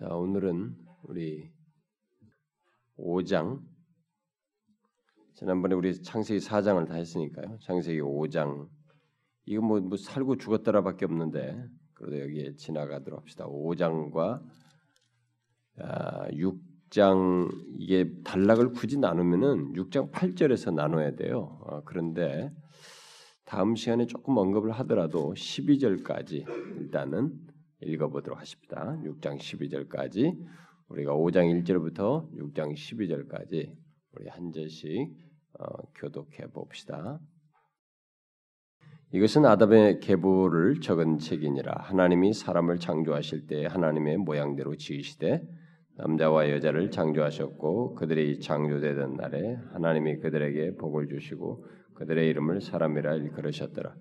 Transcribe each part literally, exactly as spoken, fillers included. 자, 오늘은 우리 오 장, 지난번에 우리 창세기 사 장을 다 했으니까요. 창세기 오 장, 이거 뭐, 뭐 살고 죽었더라밖에 없는데 그래도 여기에 지나가도록 합시다. 오 장과 아, 육 장, 이게 단락을 굳이 나누면은 육 장 팔 절에서 나눠야 돼요. 아, 그런데 다음 시간에 조금 언급을 하더라도 십이 절까지 일단은 읽어보도록 하십니다. 육 장 십이 절까지 우리가 오 장 일 절부터 육 장 십이 절까지 우리 한 절씩 어, 교독해 봅시다. 이것은 아담의 계보를 적은 책이니라. 하나님이 사람을 창조하실 때 하나님의 모양대로 지으시되 남자와 여자를 창조하셨고 그들이 창조되던 날에 하나님이 그들에게 복을 주시고 그들의 이름을 사람이라 일컬으셨더라.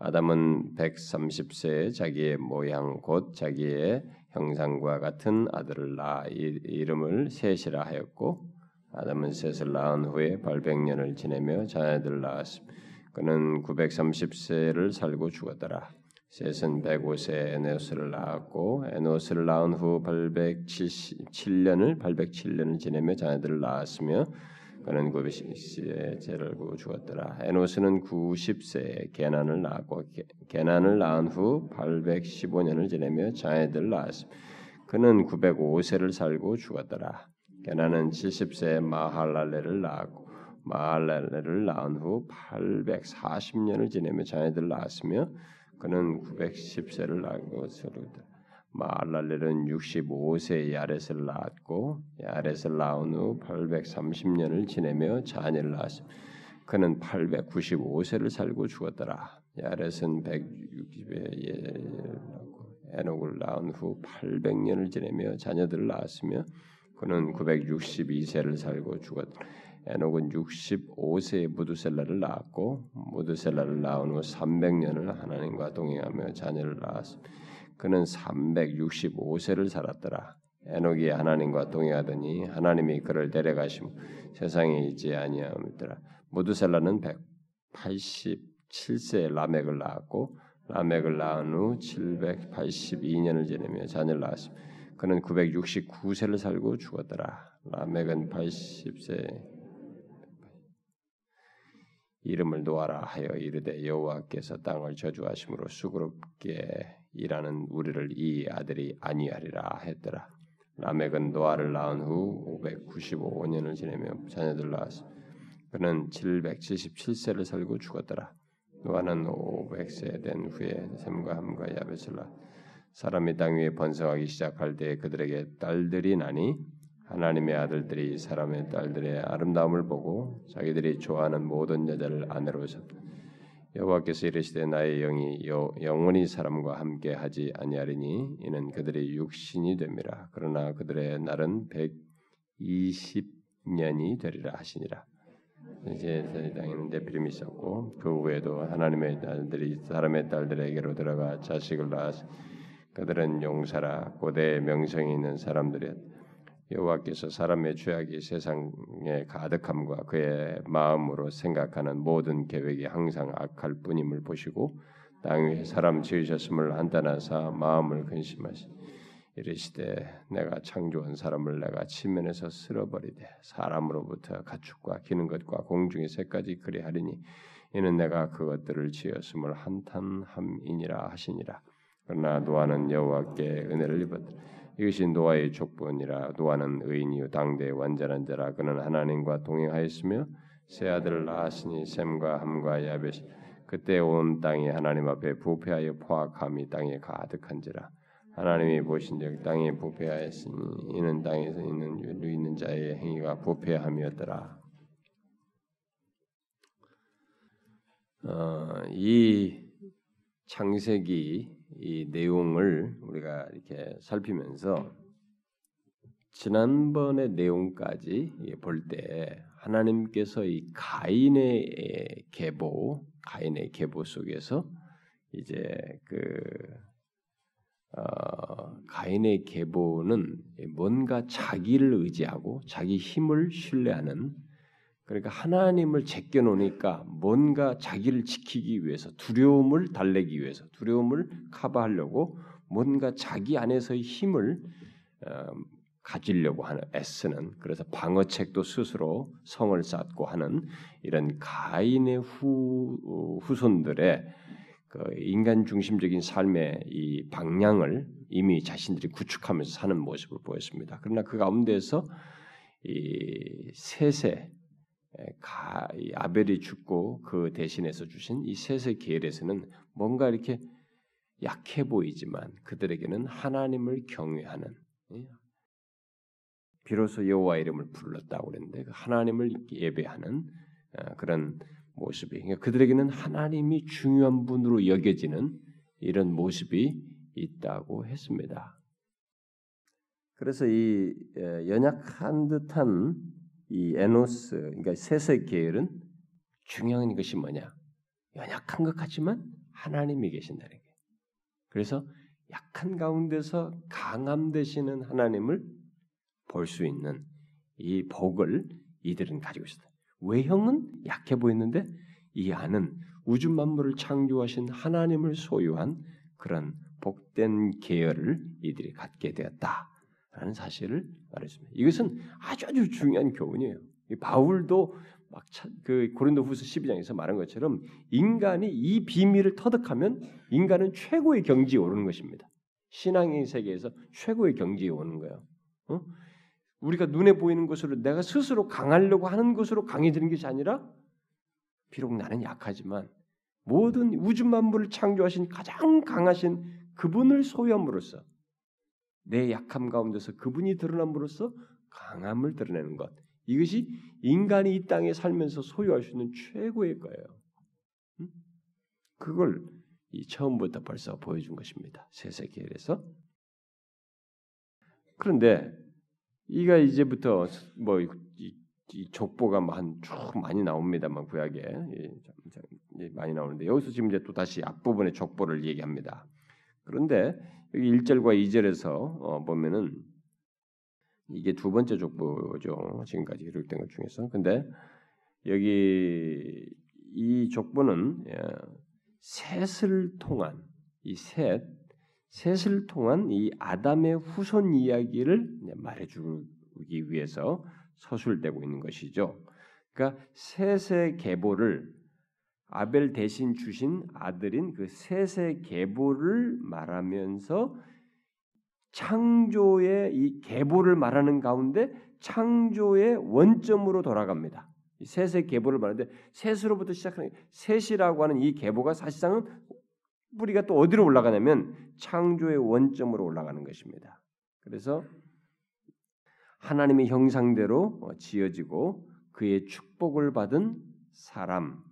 아담은 백삼십 세에 자기의 모양 곧 자기의 형상과 같은 아들을 낳아 이름을 셋이라 하였고 아담은 셋을 낳은 후에 팔백 년을 지내며 자녀들을 낳았으며 그는 구백삼십 세를 살고 죽었더라. 셋은 백오 세에 에노스를 낳았고 에노스를 낳은 후 팔백칠 년을 팔백칠 년을 지내며 자녀들을 낳았으며 그는 구백 세에 죄를 고 죽었더라. 에노스는 구십 세에 게난을 낳았고 게난을 낳은 후 팔백십오 년을 지내며 자녀들을 낳았으며 그는 구백오 세를 살고 죽었더라. 게난은 칠십 세에 마할랄레를 낳았고 마할랄레를 낳은 후 팔백사십 년을 지내며 자녀들을 낳았으며 그는 구백십 세를 낳고 죽었더라. 마할랄렐은 육십오 세에 야렛을 낳았고 야렛을 낳은 후 팔백삼십 년을 지내며 자녀를 낳았으며 그는 팔백구십오 세를 살고 죽었더라. 야렛은 백육십 세에 에녹을 낳은 후 팔백 년을 지내며 자녀들을 낳았으며 그는 구백육십이 세를 살고 죽었더라. 에녹은 육십오 세에 무두셀라를 낳았고 무두셀라를 낳은 후 삼백 년을 하나님과 동행하며 자녀를 낳았으며 그는 삼백육십오 세를 살았더라. 에녹이 하나님과 동행하더니 하나님이 그를 데려가시며 세상에 있지 아니하였더라. 무두셀라는 백팔십칠 세에 라멕을 낳았고 라멕을 낳은 후 칠백팔십이 년을 지내며 자녀를 낳았으며 그는 구백육십구 세를 살고 죽었더라. 라멕은 팔십 세에 이름을 놓아라 하여 이르되 여호와께서 땅을 저주하심으로 수고롭게 일하는 우리를 이 아들이 아니하리라 했더라. 라멕은 노아를 낳은 후 오백구십오 년을 지내며 자녀들을 낳았으며 그는 칠백칠십칠 세를 살고 죽었더라. 노아는 오백 세 된 후에 셈과 함과 야벳을 낳았으며 사람이 땅 위에 번성하기 시작할 때에 그들에게 딸들이 나니 하나님의 아들들이 사람의 딸들의 아름다움을 보고 자기들이 좋아하는 모든 여자를 아내로 삼다. 여호와께서 이르시되 나의 영이 여, 영원히 사람과 함께 하지 아니하리니 이는 그들이 육신이 됨이라. 그러나 그들의 날은 백이십 년이 되리라 하시니라. 이제 땅에는 네피림이 있었고 그 후에도 하나님의 아들들이 사람의 딸들에게로 들어가 자식을 낳아서 그들은 용사라 고대의 명성이 있는 사람들이었다. 여호와께서 사람의 죄악이 세상에 가득함과 그의 마음으로 생각하는 모든 계획이 항상 악할 뿐임을 보시고 땅 위에 사람 지으셨음을 한탄하사 마음을 근심하시니 이르시되 내가 창조한 사람을 내가 치면에서 쓸어버리되 사람으로부터 가축과 기는 것과 공중의 새까지 그리하리니 이는 내가 그것들을 지었음을 한탄함이니라 하시니라. 그러나 노아는 여호와께 은혜를 입었더라. 이것이 노아의 족보니라. 노아는 의인이요 당대의 완전한 자라. 그는 하나님과 동행하였으며 세 아들을 낳았으니 셈과 함과 야벳. 그때 온 땅이 하나님 앞에 부패하여 포악함이 땅에 가득한지라. 하나님이 보신즉 땅이 부패하였으니 이는 땅에서 있는 유류 있는 자의 행위가 부패함이었더라. 어, 이 창세기 이 내용을 우리가 이렇게 살피면서 지난번의 내용까지 볼 때 하나님께서 이 가인의 계보, 가인의 계보 속에서 이제 그 어, 가인의 계보는 뭔가 자기를 의지하고 자기 힘을 신뢰하는 그러니까 하나님을 제껴놓으니까 뭔가 자기를 지키기 위해서 두려움을 달래기 위해서 두려움을 커버하려고 뭔가 자기 안에서의 힘을 가지려고 하는 애쓰는, 그래서 방어책도 스스로 성을 쌓고 하는 이런 가인의 후 후손들의 그 인간 중심적인 삶의 이 방향을 이미 자신들이 구축하면서 사는 모습을 보였습니다. 그러나 그 가운데서 이 셋의 가, 이 아벨이 죽고 그 대신해서 주신 이 셋의 계열에서는 뭔가 이렇게 약해 보이지만 그들에게는 하나님을 경외하는, 비로소 여호와 이름을 불렀다고 그랬는데 하나님을 예배하는 그런 모습이, 그러니까 그들에게는 하나님이 중요한 분으로 여겨지는 이런 모습이 있다고 했습니다. 그래서 이 연약한 듯한 이 에노스, 그러니까 셋의 계열은 중요한 것이 뭐냐? 연약한 것 같지만 하나님이 계신다는 게. 그래서 약한 가운데서 강함 되시는 하나님을 볼 수 있는 이 복을 이들은 가지고 있었다. 외형은 약해 보이는데 이 안은 우주 만물을 창조하신 하나님을 소유한 그런 복된 계열을 이들이 갖게 되었다라는 사실을 말했습니다. 이것은 아주 아주 중요한 교훈이에요. 바울도 막 그 고린도후서 십이 장에서 말한 것처럼 인간이 이 비밀을 터득하면 인간은 최고의 경지에 오르는 것입니다. 신앙의 세계에서 최고의 경지에 오는 거예요. 어? 우리가 눈에 보이는 것으로 내가 스스로 강하려고 하는 것으로 강해지는 것이 아니라, 비록 나는 약하지만 모든 우주 만물을 창조하신 가장 강하신 그분을 소유함으로써 내 약함 가운데서 그분이 드러남으로써 강함을 드러내는 것, 이것이 인간이 이 땅에 살면서 소유할 수 있는 최고의 거예요. 그걸 이 처음부터 벌써 보여준 것입니다. 셋의 계열에서. 그런데 이가 이제부터 뭐 이, 이 족보가 한 쭉 많이 나옵니다만 구약에 예, 많이 나오는데 여기서 지금 이제 또 다시 앞부분의 족보를 얘기합니다. 그런데 여기 일 절과 이 절에서 어, 보면은 이게 두 번째 족보죠. 지금까지 기록된 것 중에서. 근데 여기 이 족보는 예, 셋을 통한 이 셋 셋을 통한 이 아담의 후손 이야기를 말해주기 위해서 서술되고 있는 것이죠. 그러니까 셋의 계보를, 아벨 대신 주신 아들인 그 셋의 계보를 말하면서 창조의 이 계보를 말하는 가운데 창조의 원점으로 돌아갑니다. 이 셋의 계보를 말하는데 셋으로부터 시작하는, 셋이라고 하는 이 계보가 사실상은 뿌리가 또 어디로 올라가냐면 창조의 원점으로 올라가는 것입니다. 그래서 하나님의 형상대로 지어지고 그의 축복을 받은 사람,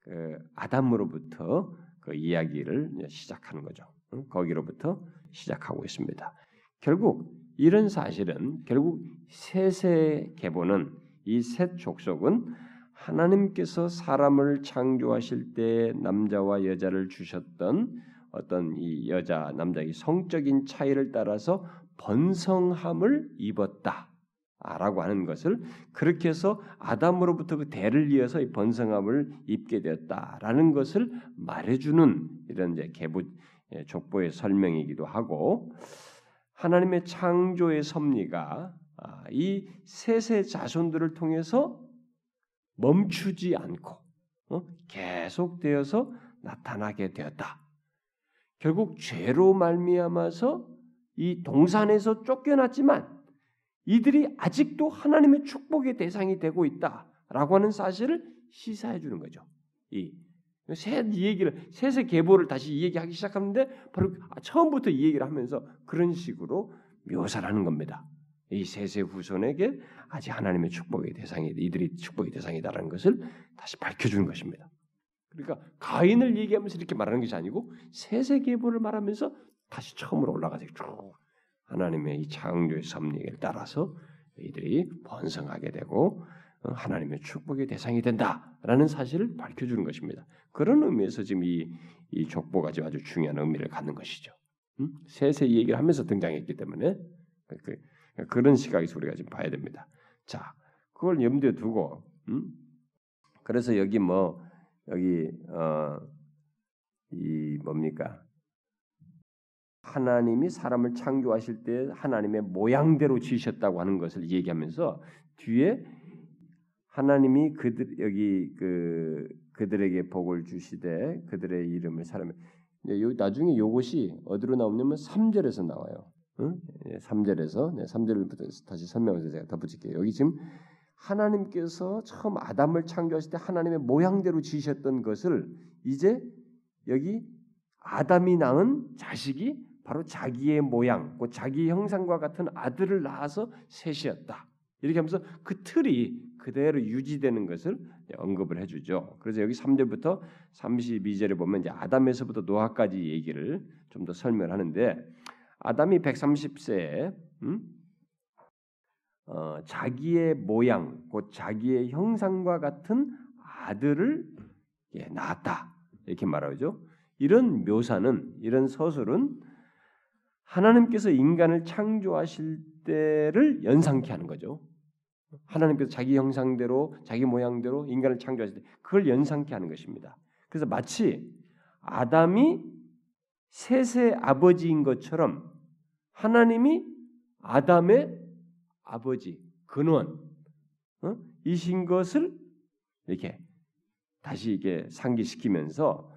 그 아담으로부터 그 이야기를 시작하는 거죠. 거기로부터 시작하고 있습니다. 결국 이런 사실은, 결국 셋의 계보는, 이 셋 족속은 하나님께서 사람을 창조하실 때 남자와 여자를 주셨던 어떤 이 여자, 남자의 성적인 차이를 따라서 번성함을 입었다라고 하는 것을, 그렇게 해서 아담으로부터 그 대를 이어서 이 번성함을 입게 되었다라는 것을 말해주는 이런 이제 계보, 족보의 설명이기도 하고, 하나님의 창조의 섭리가 이 셋의 자손들을 통해서 멈추지 않고 어? 계속되어서 나타나게 되었다. 결국 죄로 말미암아서 이 동산에서 쫓겨났지만 이들이 아직도 하나님의 축복의 대상이 되고 있다라고 하는 사실을 시사해 주는 거죠. 이 셋 얘기를, 셋의 계보를 다시 얘기하기 시작하는데 바로 처음부터 이 얘기를 하면서 그런 식으로 묘사를 하는 겁니다. 이 셋의 후손에게 아직 하나님의 축복의 대상이, 이들이 축복의 대상이다라는 것을 다시 밝혀주는 것입니다. 그러니까 가인을 얘기하면서 이렇게 말하는 것이 아니고 셋의 계보를 말하면서 다시 처음으로 올라가서 쭉 하나님의 이 창조의 섭리를 따라서 이들이 번성하게 되고 하나님의 축복의 대상이 된다라는 사실을 밝혀주는 것입니다. 그런 의미에서 지금 이, 이 족보가 지금 아주 중요한 의미를 갖는 것이죠. 음? 셋의 얘기를 하면서 등장했기 때문에 그, 그런 시각에서 우리가 지금 봐야 됩니다. 자, 그걸 염두에 두고, 음? 그래서 여기 뭐 여기 어, 이 뭡니까? 하나님이 사람을 창조하실 때 하나님의 모양대로 지으셨다고 하는 것을 얘기하면서 뒤에 하나님이 그들 여기 그 그들에게 복을 주시되 그들의 이름을 사람에 나중에 요것이 어디로 나오냐면 삼 절에서 나와요. 응? 삼 절에서 삼 절부터 다시 설명해서 제가 덧붙일게요. 여기 지금 하나님께서 처음 아담을 창조하실 때 하나님의 모양대로 지으셨던 것을 이제 여기 아담이 낳은 자식이 바로 자기의 모양, 그 자기 형상과 같은 아들을 낳아서 셋이었다. 이렇게 하면서 그 틀이 그대로 유지되는 것을 언급을 해주죠. 그래서 여기 삼 절부터 삼십이 절에 보면 이제 아담에서부터 노아까지 얘기를 좀 더 설명을 하는데 아담이 백삼십 세에 음? 어, 자기의 모양, 곧 자기의 형상과 같은 아들을 예, 낳았다. 이렇게 말하죠. 이런 묘사는, 이런 서술은 하나님께서 인간을 창조하실 때를 연상케 하는 거죠. 하나님께서 자기 형상대로, 자기 모양대로 인간을 창조하실 때 그걸 연상케 하는 것입니다. 그래서 마치 아담이 셋의 아버지인 것처럼 하나님이 아담의 아버지, 근원, 어? 이신 것을 이렇게 다시 이렇게 상기시키면서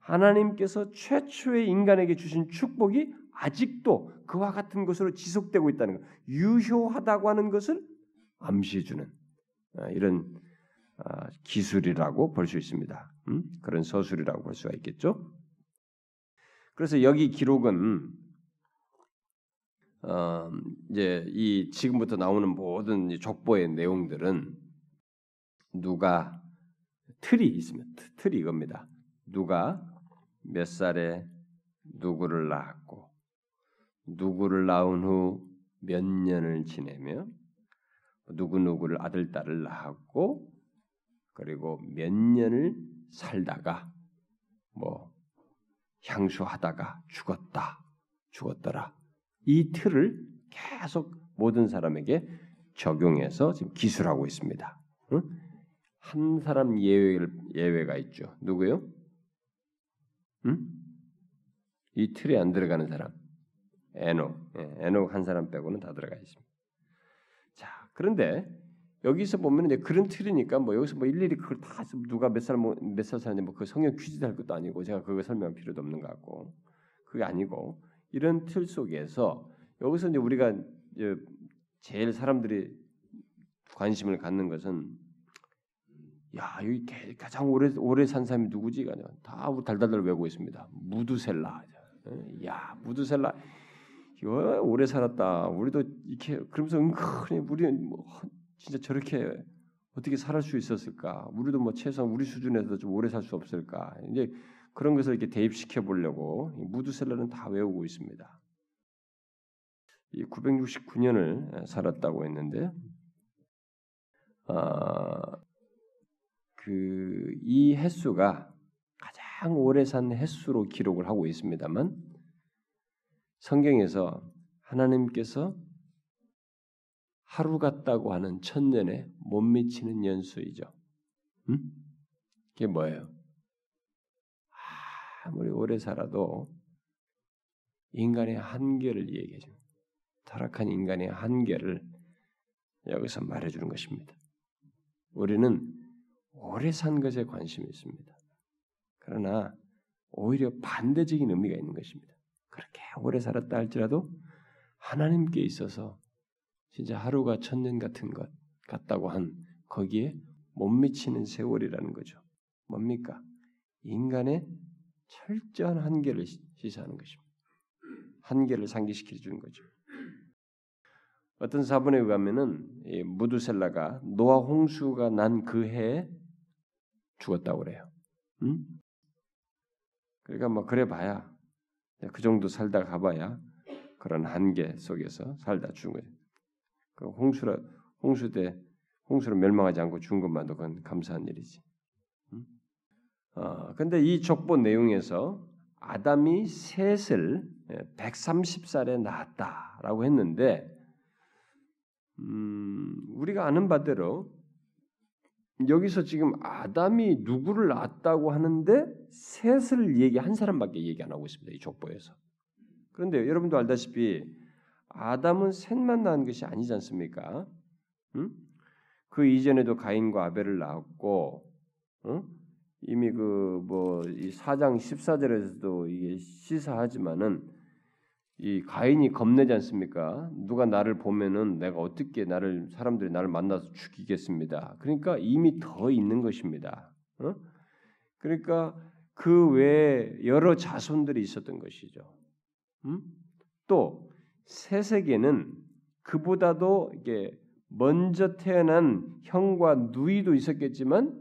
하나님께서 최초의 인간에게 주신 축복이 아직도 그와 같은 것으로 지속되고 있다는 것, 유효하다고 하는 것을 암시해주는 이런 기술이라고 볼 수 있습니다. 음? 그런 서술이라고 볼 수가 있겠죠. 그래서 여기 기록은 어, 이제 이 지금부터 나오는 모든 족보의 내용들은 누가 틀이 있으면 틀이 이겁니다. 누가 몇 살에 누구를 낳았고 누구를 낳은 후 몇 년을 지내며 누구누구를 아들, 딸을 낳았고 그리고 몇 년을 살다가 뭐 향수하다가 죽었다, 죽었더라. 이 틀을 계속 모든 사람에게 적용해서 지금 기술하고 있습니다. 응? 한 사람 예외를, 예외가 있죠. 누구요? 응? 이 틀에 안 들어가는 사람. 에녹. 에녹 한 사람 빼고는 다 들어가 있습니다. 자, 그런데 여기서 보면 이제 그런 틀이니까 뭐 여기서 뭐 일일이 그걸 다 누가 몇 살 몇 살 사는지 뭐 그 성형 퀴즈도 할 것도 아니고 제가 그거 설명할 필요도 없는 것 같고 그게 아니고 이런 틀 속에서 여기서 이제 우리가 이제 제일 사람들이 관심을 갖는 것은 야 여기 가장 오래 오래 산 사람이 누구지가 아니라 다 우리 달달달 외우고 있습니다. 무두셀라. 야 무두셀라. 이거 오래 살았다. 우리도 이렇게 그러면서 은근히 우리는 뭐 진짜 저렇게 어떻게 살 수 있었을까? 우리도 뭐 최소한 우리 수준에서도 좀 오래 살 수 없을까? 이제 그런 것을 이렇게 대입시켜 보려고 무드셀러는 다 외우고 있습니다. 이 구백육십구 년을 살았다고 했는데, 아, 그 이 횟수가 가장 오래 산 횟수로 기록을 하고 있습니다만. 성경에서 하나님께서 하루 같다고 하는 천년에 못 미치는 연수이죠. 음? 그게 뭐예요? 아무리 오래 살아도 인간의 한계를 얘기해 줍니다. 타락한 인간의 한계를 여기서 말해주는 것입니다. 우리는 오래 산 것에 관심이 있습니다. 그러나 오히려 반대적인 의미가 있는 것입니다. 그렇게 오래 살았다 할지라도 하나님께 있어서 진짜 하루가 천년 같은 것 같다고 한 거기에 못 미치는 세월이라는 거죠. 뭡니까? 인간의 철저한 한계를 시사하는 것입니다. 한계를 상기시켜주는 거죠. 어떤 사본에 의하면은 이 무두셀라가 노아 홍수가 난 그 해에 죽었다고 그래요. 응? 그러니까 뭐 그래봐야 그 정도 살다 가봐야 그런 한계 속에서 살다 죽은 거죠. 그 홍수라 홍수 때 홍수로 멸망하지 않고 죽은 것만도 그건 감사한 일이지. 음? 어, 근데 이 족보 내용에서 아담이 셋을 백삼십 살에 낳았다라고 했는데, 음, 우리가 아는 바대로 여기서 지금 아담이 누구를 낳았다고 하는데 셋을 얘기 한 사람밖에 얘기 안 하고 있습니다. 이 족보에서. 그런데 여러분도 알다시피 아담은 셋만 낳은 것이 아니지 않습니까? 응? 그 이전에도 가인과 아벨을 낳았고, 응? 이미 그 뭐 이 사 장 십사 절에서도 이게 시사하지만은 이 가인이 겁내지 않습니까? 누가 나를 보면은 내가 어떻게 나를 사람들이 나를 만나서 죽이겠습니다. 그러니까 이미 더 있는 것입니다. 어? 그러니까 그 외에 여러 자손들이 있었던 것이죠. 음? 또 새세계는 그보다도 이게 먼저 태어난 형과 누이도 있었겠지만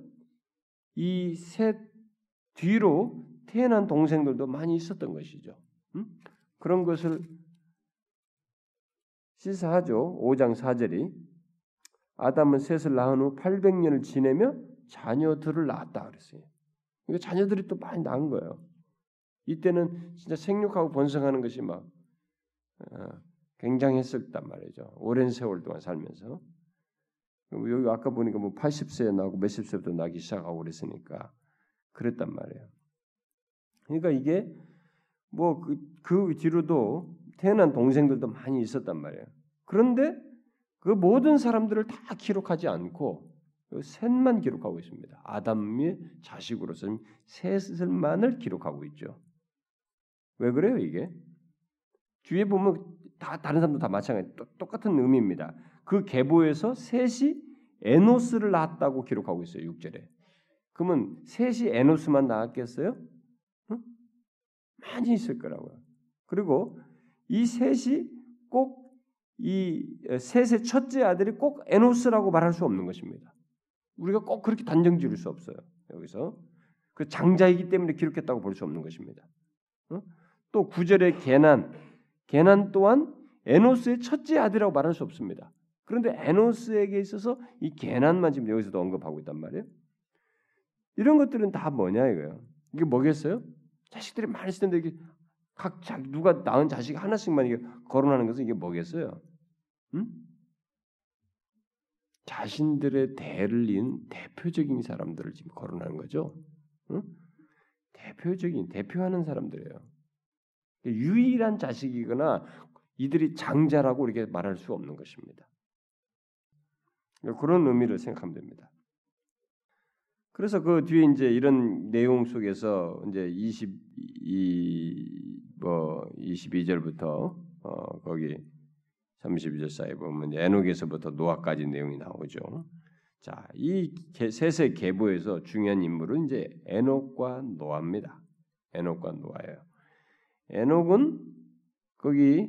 이 셋 뒤로 태어난 동생들도 많이 있었던 것이죠. 음? 그런 것을 시사하죠. 오 장 사 절이 아담은 셋을 낳은 후 팔백 년을 지내며 자녀들을 낳았다 그랬어요. 그러니까 자녀들이 또 많이 낳은 거예요. 이때는 진짜 생육하고 번성하는 것이 막 어, 굉장했었단 말이죠. 오랜 세월 동안 살면서 여기 아까 보니까 뭐 팔십 세에 나고 몇십 세부터 나기 시작하고 그랬으니까 그랬단 말이에요. 그러니까 이게 뭐 그 그 뒤로도 태어난 동생들도 많이 있었단 말이에요. 그런데 그 모든 사람들을 다 기록하지 않고 셋만 기록하고 있습니다. 아담의 자식으로서 셋만을 기록하고 있죠. 왜 그래요 이게? 뒤에 보면 다 다른 사람도 다 마찬가지 똑같은 의미입니다. 그 계보에서 셋이 에노스를 낳았다고 기록하고 있어요. 육 절에. 그러면 셋이 에노스만 낳았겠어요? 많이 있을 거라고요. 그리고 이 셋이 꼭 이 셋의 첫째 아들이 꼭 에노스라고 말할 수 없는 것입니다. 우리가 꼭 그렇게 단정 지을 수 없어요. 여기서 그 장자이기 때문에 기록했다고 볼 수 없는 것입니다. 어? 또 구 절의 게난, 게난 또한 에노스의 첫째 아들이라고 말할 수 없습니다. 그런데 에노스에게 있어서 이 게난만 지금 여기서도 언급하고 있단 말이에요. 이런 것들은 다 뭐냐 이거예요. 이게 뭐겠어요? 자식들이 많이 있었는데 이게 각 자기 누가 낳은 자식 하나씩만 이게 거론하는 것은 이게 뭐겠어요? 응? 자신들의 대를 잇는 대표적인 사람들을 지금 거론하는 거죠. 응? 대표적인 대표하는 사람들이에요. 유일한 자식이거나 이들이 장자라고 이렇게 말할 수 없는 것입니다. 그런 의미를 생각하면 됩니다. 그래서 그 뒤에 이제 이런 내용 속에서 이제 이십이 뭐 이십이 절부터 어 거기 삼십이 절 사이 보면 에녹에서부터 노아까지 내용이 나오죠. 자, 이 셋의 계보에서 중요한 인물은 이제 에녹과 노아입니다. 에녹과 노아예요. 에녹은 거기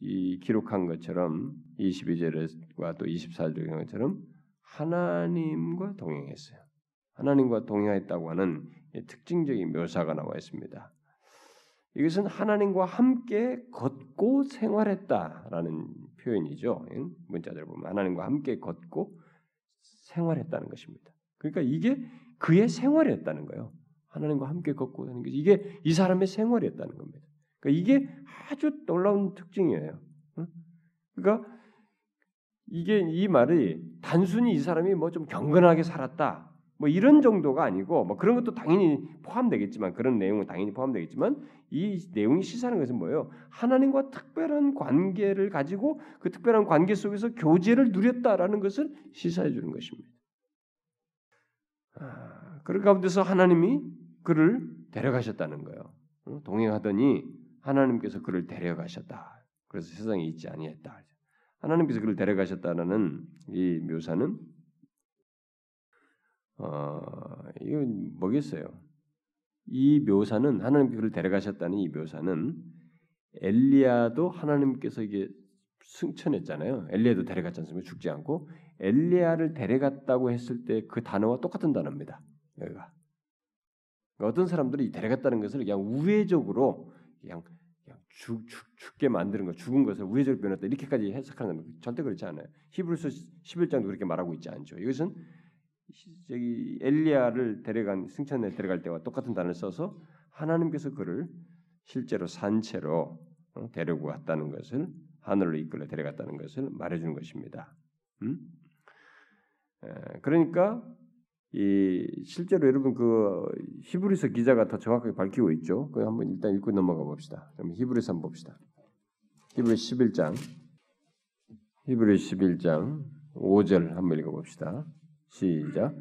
이 기록한 것처럼 이십이 절과 또 이십사 절의 것처럼 하나님과 동행했어요. 하나님과 동행했다고 하는 특징적인 묘사가 나와 있습니다. 이것은 하나님과 함께 걷고 생활했다라는 표현이죠. 문자들 보면 하나님과 함께 걷고 생활했다는 것입니다. 그러니까 이게 그의 생활이었다는 거예요. 하나님과 함께 걷고 사는 것이 이게 이 사람의 생활이었다는 겁니다. 그러니까 이게 아주 놀라운 특징이에요. 그러니까 이게 이 말이 단순히 이 사람이 뭐 좀 경건하게 살았다 뭐 이런 정도가 아니고 뭐 그런 것도 당연히 포함되겠지만 그런 내용은 당연히 포함되겠지만 이 내용이 시사하는 것은 뭐예요? 하나님과 특별한 관계를 가지고 그 특별한 관계 속에서 교제를 누렸다라는 것을 시사해 주는 것입니다. 그런 가운데서 하나님이 그를 데려가셨다는 거예요. 동행하더니 하나님께서 그를 데려가셨다. 그래서 세상에 있지 아니했다. 하나님께서 그를 데려가셨다라는 이 묘사는 어, 이건 뭐겠어요? 이 묘사는 하나님께서 그를 데려가셨다는 이 묘사는 엘리야도 하나님께서 이게 승천했잖아요. 엘리야도 데려갔지 않습니까? 죽지 않고 엘리야를 데려갔다고 했을 때 그 단어와 똑같은 단어입니다. 여기가 어떤 사람들이 데려갔다는 것을 그냥 우회적으로 그냥 죽, 죽, 죽게 만드는 것, 죽은 것을 우회적으로 변했다 이렇게까지 해석하는 건 절대 그렇지 않아요. 히브리서 십일 장도 그렇게 말하고 있지 않죠. 이것은 저기 엘리야를 데려간 승천에 데려갈 때와 똑같은 단어를 써서 하나님께서 그를 실제로 산채로 데리고 갔다는 것을 하늘로 이끌어 데려갔다는 것을 말해주는 것입니다. 음? 그러니까 이 실제로 여러분 그 히브리서 기자가 더 정확하게 밝히고 있죠. 그 한번 일단 읽고 넘어가 봅시다. 그럼 히브리서 한번 봅시다. 히브리 십일 장, 히브리 십일 장 오 절 한번 읽어 봅시다. 시작.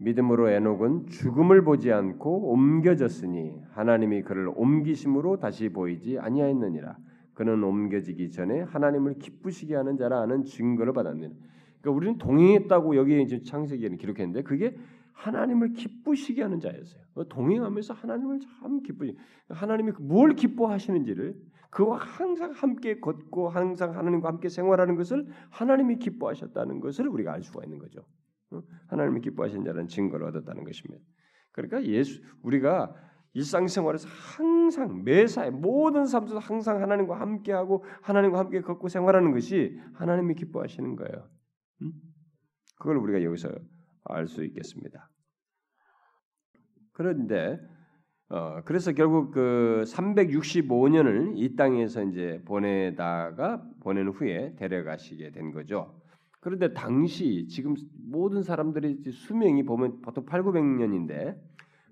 믿음으로 에녹은 죽음을 보지 않고 옮겨졌으니 하나님이 그를 옮기심으로 다시 보이지 아니하였느니라. 그는 옮겨지기 전에 하나님을 기쁘시게 하는 자라 하는 증거를 받았느니라. 그러니까 우리는 동행했다고 여기에 지금 창세기에는 기록했는데 그게 하나님을 기쁘시게 하는 자였어요. 동행하면서 하나님을 참 기쁘시. 하나님이 뭘 기뻐하시는지를 그와 항상 함께 걷고 항상 하나님과 함께 생활하는 것을 하나님이 기뻐하셨다는 것을 우리가 알 수가 있는 거죠. 하나님이 기뻐하신 자라는 증거를 얻었다는 것입니다. 그러니까 예수 우리가 일상생활에서 항상 매사에 모든 삶 속에서 항상 하나님과 함께하고 하나님과 함께 걷고 생활하는 것이 하나님이 기뻐하시는 거예요. 그걸 우리가 여기서 알 수 있겠습니다. 그런데 어, 그래서 결국 그 삼백육십오 년을 이 땅에서 이제 보내다가 보낸 후에 데려가시게 된 거죠. 그런데 당시 지금 모든 사람들이 수명이 보면 보통 팔구백 년인데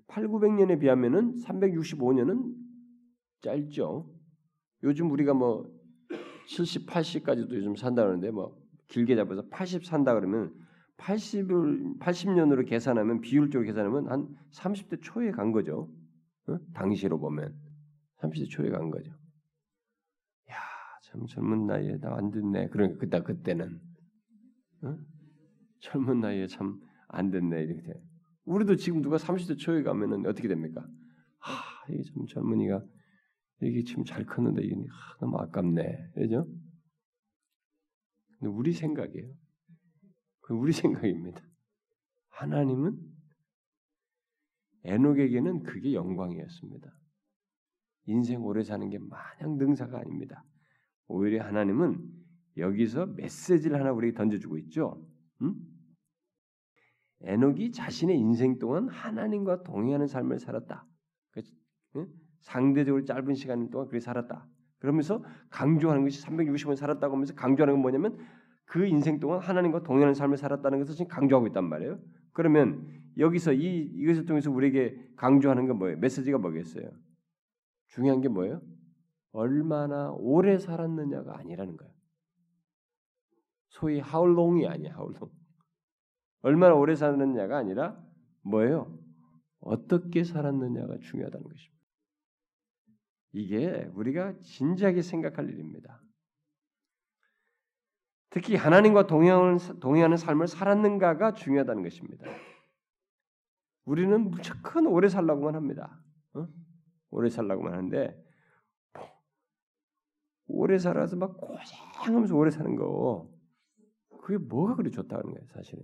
팔구백 년에 비하면은 삼백육십오 년은 짧죠. 요즘 우리가 뭐 칠십, 팔십까지도 요즘 산다는데 뭐 길게 잡아서 팔십 산다 그러면 팔십을 팔십 년으로 계산하면 비율적으로 계산하면 한 삼십 대 초에 간 거죠. 어? 당시로 보면 삼십 대 초에 간 거죠. 야, 참 젊은 나이에 나 안 됐네. 그러니까 그때 그때는 어? 젊은 나이에 참 안 됐네 이렇게. 우리도 지금 누가 삼십 대 초에 가면은 어떻게 됩니까? 아, 이게 참 젊은이가 이게 지금 잘 컸는데 이게 아, 너무 아깝네, 그죠? 근데 우리 생각이에요. 그 우리 생각입니다. 하나님은 에녹에게는 그게 영광이었습니다. 인생 오래 사는 게 마냥 능사가 아닙니다. 오히려 하나님은 여기서 메시지를 하나 우리에게 던져주고 있죠. 응? 에녹이 자신의 인생 동안 하나님과 동행하는 삶을 살았다. 응? 상대적으로 짧은 시간 동안 그렇게 살았다. 그러면서 강조하는 것이 삼백육십 년 살았다고 하면서 강조하는 건 뭐냐면 그 인생 동안 하나님과 동행하는 삶을 살았다는 것을 지금 강조하고 있단 말이에요. 그러면 여기서 이 이것을 통해서 우리에게 강조하는 건 뭐예요? 메시지가 뭐겠어요? 중요한 게 뭐예요? 얼마나 오래 살았느냐가 아니라는 거예요. 소위 how long이 아니야, how long. 얼마나 오래 살았느냐가 아니라 뭐예요? 어떻게 살았느냐가 중요하다는 것입니다. 이게 우리가 진지하게 생각할 일입니다. 특히 하나님과 동행하는 삶을 살았는가가 중요하다는 것입니다. 우리는 무조건 오래 살라고만 합니다. 어? 오래 살라고만 하는데 오래 살아서 막 고생하면서 오래 사는 거 그게 뭐가 그리 좋다는 거예요, 사실은.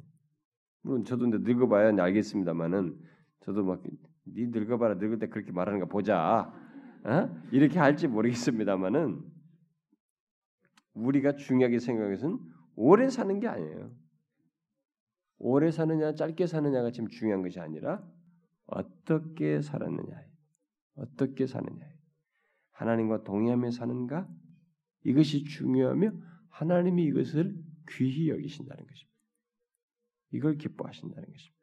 물론 저도 근데 늙어봐야 알겠습니다만은 저도 막 네 늙어봐라 늙을 때 그렇게 말하는가 보자. 어? 이렇게 할지 모르겠습니다만은 우리가 중요하게 생각해서는 오래 사는 게 아니에요. 오래 사느냐 짧게 사느냐가 지금 중요한 것이 아니라 어떻게 살았느냐, 어떻게 사느냐, 하나님과 동의하며 사는가 이것이 중요하며 하나님이 이것을 귀히 여기신다는 것입니다. 이걸 기뻐하신다는 것입니다.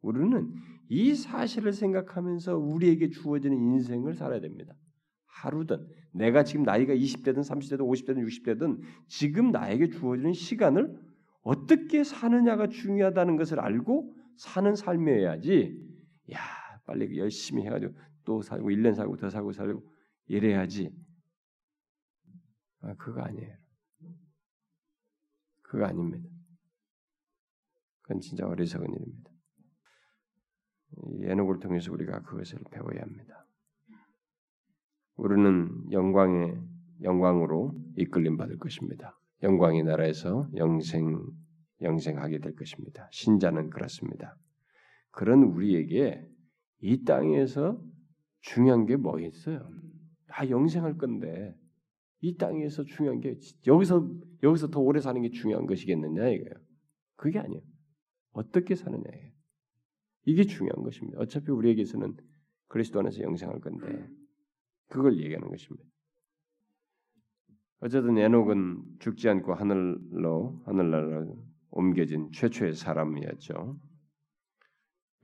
우리는 이 사실을 생각하면서 우리에게 주어지는 인생을 살아야 됩니다. 하루든 내가 지금 나이가 이십 대든 삼십 대든 오십 대든 육십 대든 지금 나에게 주어지는 시간을 어떻게 사느냐가 중요하다는 것을 알고 사는 삶이어야지 야 빨리 열심히 해가지고 또 살고 일 년 살고 더 살고 살고 이래야지 아 그거 아니에요. 그거 아닙니다. 그건 진짜 어리석은 일입니다. 에녹을 통해서 우리가 그것을 배워야 합니다. 우리는 영광의 영광으로 이끌림 받을 것입니다. 영광의 나라에서 영생 영생하게 될 것입니다. 신자는 그렇습니다. 그런 우리에게 이 땅에서 중요한 게 뭐 있어요? 다 영생할 건데 이 땅에서 중요한 게 여기서 여기서 더 오래 사는 게 중요한 것이겠느냐 이거예요. 그게 아니에요. 어떻게 사느냐예요. 이게 중요한 것입니다. 어차피 우리에게서는 그리스도 안에서 영생할 건데 그걸 얘기하는 것입니다. 어쨌든 에녹은 죽지 않고 하늘로 하늘나라로 옮겨진 최초의 사람이었죠.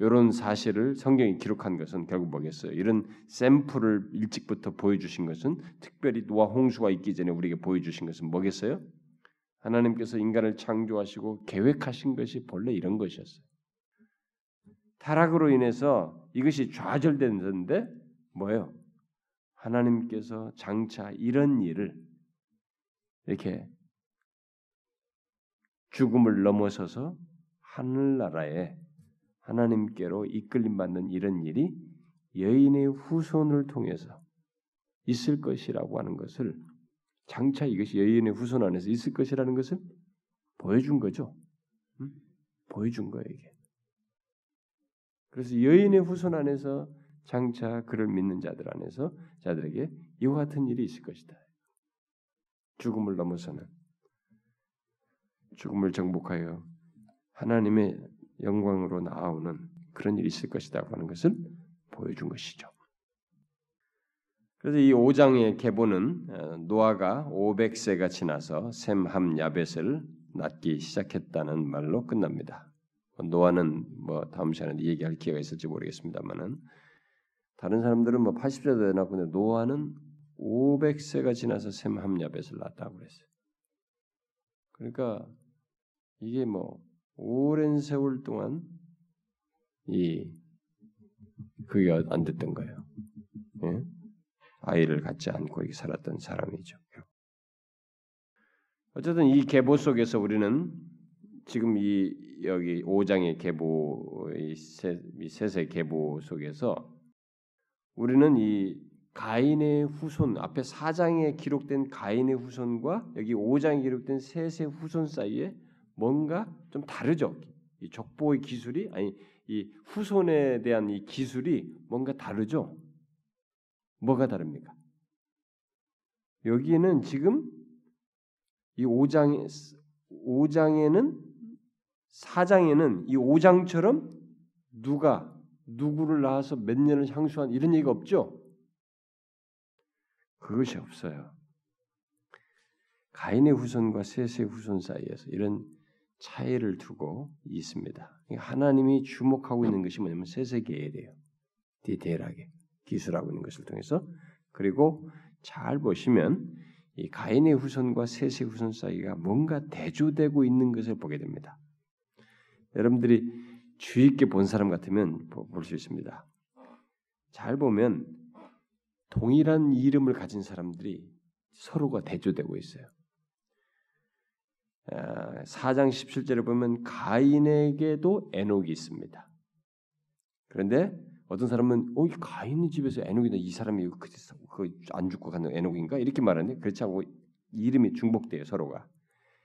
이런 사실을 성경이 기록한 것은 결국 뭐겠어요? 이런 샘플을 일찍부터 보여주신 것은, 특별히 노아 홍수가 있기 전에 우리에게 보여주신 것은 뭐겠어요? 하나님께서 인간을 창조하시고 계획하신 것이 본래 이런 것이었어요. 타락으로 인해서 이것이 좌절됐는데 뭐예요? 하나님께서 장차 이런 일을 이렇게 죽음을 넘어서서 하늘나라에 하나님께로 이끌림받는 이런 일이 여인의 후손을 통해서 있을 것이라고 하는 것을, 장차 이것이 여인의 후손 안에서 있을 것이라는 것을 보여준 거죠. 응? 보여준 거예요, 이게. 그래서 여인의 후손 안에서 장차 그를 믿는 자들 안에서 자들에게 이와 같은 일이 있을 것이다. 죽음을 넘어서는, 죽음을 정복하여 하나님의 영광으로 나아오는 그런 일이 있을 것이다 하는 것을 보여준 것이죠. 그래서 이 오 장의 계보는 노아가 오백 세가 지나서 셈, 함, 야벳을 낳기 시작했다는 말로 끝납니다. 노아는 뭐 다음 시간에 얘기할 기회가 있을지 모르겠습니다만은, 다른 사람들은 뭐 팔십 세도 되나 보는데 노아는 오백 세가 지나서 셈, 함, 야벳을 낳았다고 그랬어요. 그러니까 이게 뭐 오랜 세월 동안 이 그게 안 됐던 거예요. 예? 아이를 갖지 않고 이렇게 살았던 사람이죠. 어쨌든 이 계보 속에서 우리는 지금 이 여기 오 장의 계보, 이 셋의 계보 속에서 우리는 이 가인의 후손, 앞에 사 장에 기록된 가인의 후손과 여기 오 장에 기록된 셋의 후손 사이에 뭔가 좀 다르죠. 이 족보의 기술이, 아니 이 후손에 대한 이 기술이 뭔가 다르죠. 뭐가 다릅니까? 여기에는 지금 이 오 장에 오 장에는 사 장에는 이 오 장처럼 누가 누구를 낳아서 몇 년을 향수한 이런 얘기가 없죠. 그것이 없어요. 가인의 후손과 셋의 후손 사이에서 이런 차이를 두고 있습니다. 하나님이 주목하고 있는 것이 뭐냐면 셋의 계예요. 디테일하게 기술하고 있는 것을 통해서. 그리고 잘 보시면 이 가인의 후손과 셋의 후손 사이가 뭔가 대조되고 있는 것을 보게 됩니다. 여러분들이 주의 있게 본 사람 같으면 볼 수 있습니다. 잘 보면 동일한 이름을 가진 사람들이 서로가 대조되고 있어요. 사 장 십칠 절을 보면 가인에게도 에녹이 있습니다. 그런데 어떤 사람은 어, 가인의 집에서 에녹이다, 이 사람이 안 죽고 가는 에녹인가 이렇게 말하는데, 그렇지 않고 이름이 중복돼요. 서로가.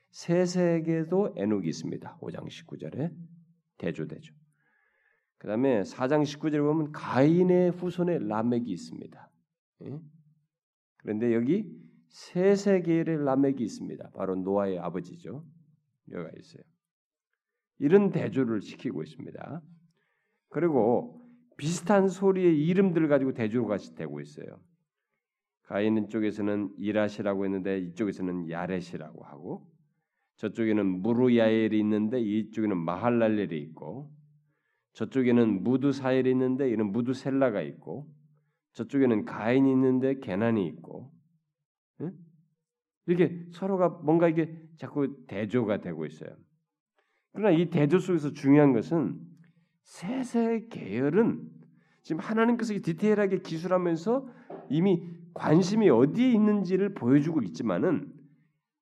셋에게도 에녹이 있습니다. 오 장 십구 절에 대조되죠. 그 다음에 사 장 십구 절에 보면 가인의 후손에 라멕이 있습니다. 예? 그런데 여기 셋에게의 라멕이 있습니다. 바로 노아의 아버지죠. 여기가 있어요. 이런 대조를 시키고 있습니다. 그리고 비슷한 소리의 이름들을 가지고 대조가 되고 있어요. 가인 쪽에서는 이라시라고 했는데 이쪽에서는 야렛이라고 하고, 저쪽에는 무르야엘이 있는데 이쪽에는 마할랄렐이 있고, 저쪽에는 무두사엘이 있는데 이는 무두셀라가 있고, 저쪽에는 가인이 있는데 게난이 있고, 응? 이렇게 서로가 뭔가 이게 자꾸 대조가 되고 있어요. 그러나 이 대조 속에서 중요한 것은 셋의 계열은 지금 하나님께서 디테일하게 기술하면서 이미 관심이 어디에 있는지를 보여주고 있지만은,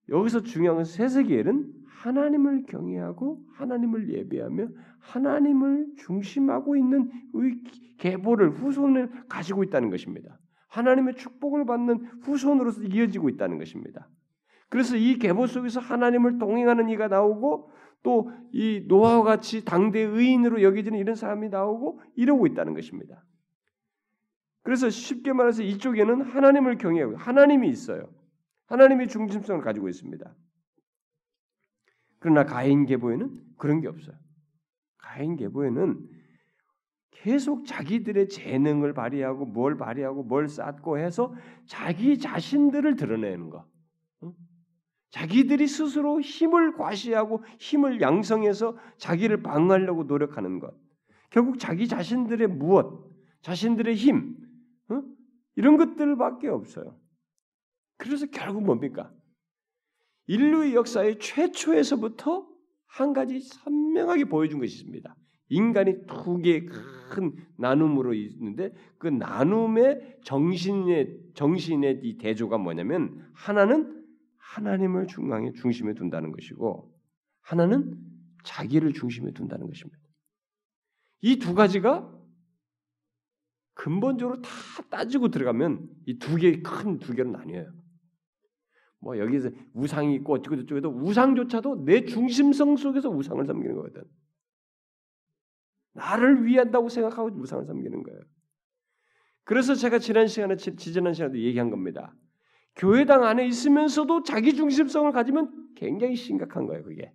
여기서 중요한 것은 셋의 계열은 하나님을 경외하고 하나님을 예배하며 하나님을 중심하고 있는 계보를, 후손을 가지고 있다는 것입니다. 하나님의 축복을 받는 후손으로서 이어지고 있다는 것입니다. 그래서 이 계보 속에서 하나님을 동행하는 이가 나오고, 또 이 노아와 같이 당대 의인으로 여겨지는 이런 사람이 나오고 이러고 있다는 것입니다. 그래서 쉽게 말해서 이쪽에는 하나님을 경외하고 하나님이 있어요. 하나님이 중심성을 가지고 있습니다. 그러나 가인 계보에는 그런 게 없어요. 가인 계보에는 계속 자기들의 재능을 발휘하고 뭘 발휘하고 뭘 쌓고 해서 자기 자신들을 드러내는 거. 자기들이 스스로 힘을 과시하고 힘을 양성해서 자기를 방어하려고 노력하는 것. 결국 자기 자신들의 무엇, 자신들의 힘, 어? 이런 것들밖에 없어요. 그래서 결국 뭡니까? 인류의 역사의 최초에서부터 한 가지 선명하게 보여준 것이 있습니다. 인간이 두 개의 큰 나눔으로 있는데 그 나눔의 정신의, 정신의 이 대조가 뭐냐면 하나는 하나님을 중앙에 중심에 둔다는 것이고 하나는 자기를 중심에 둔다는 것입니다. 이 두 가지가 근본적으로 다 따지고 들어가면 이 두 개의 큰 두 개는 나뉘어요. 뭐 여기서 우상이 있고 어쩌고 저쩌고도 우상조차도 내 중심성 속에서 우상을 섬기는 거거든. 나를 위한다고 생각하고 우상을 섬기는 거예요. 그래서 제가 지난 시간에 지지난 시간에도 얘기한 겁니다. 교회당 안에 있으면서도 자기 중심성을 가지면 굉장히 심각한 거예요. 그게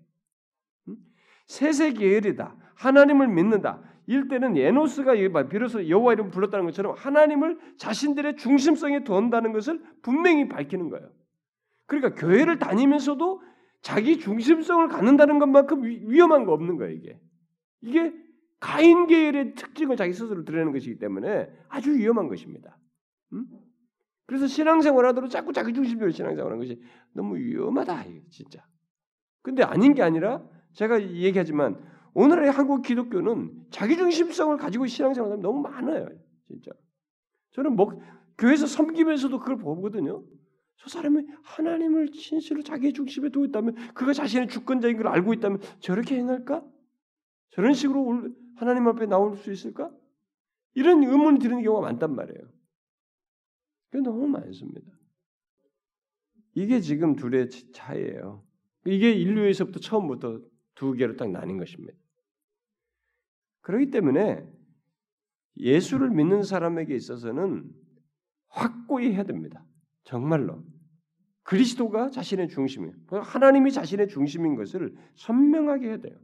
셋의 계열이다. 하나님을 믿는다. 일때는 에노스가 비로소 여호와 이름 불렀다는 것처럼 하나님을 자신들의 중심성에 둔다는 것을 분명히 밝히는 거예요. 그러니까 교회를 다니면서도 자기 중심성을 갖는다는 것만큼 위험한 거 없는 거예요. 이게 이게 가인 계열의 특징을 자기 스스로 드러내는 것이기 때문에 아주 위험한 것입니다. 음? 그래서 신앙생활하도록 자꾸 자기 중심적으로 신앙생활하는 것이 너무 위험하다. 이거 진짜. 근데 아닌 게 아니라 제가 얘기하지만 오늘의 한국 기독교는 자기 중심성을 가지고 신앙생활하는 사람이 너무 많아요. 진짜. 저는 뭐 교회에서 섬기면서도 그걸 보거든요. 저 사람이 하나님을 진실로 자기의 중심에 두고 있다면 그가 자신의 주권자인 걸 알고 있다면 저렇게 행할까? 저런 식으로 하나님 앞에 나올 수 있을까? 이런 의문을 드리는 경우가 많단 말이에요. 그게 너무 많습니다. 이게 지금 둘의 차이예요. 이게 인류에서부터 처음부터 두 개로 딱 나뉜 것입니다. 그렇기 때문에 예수를 믿는 사람에게 있어서는 확고히 해야 됩니다. 정말로. 그리스도가 자신의 중심이에요. 하나님이 자신의 중심인 것을 선명하게 해야 돼요.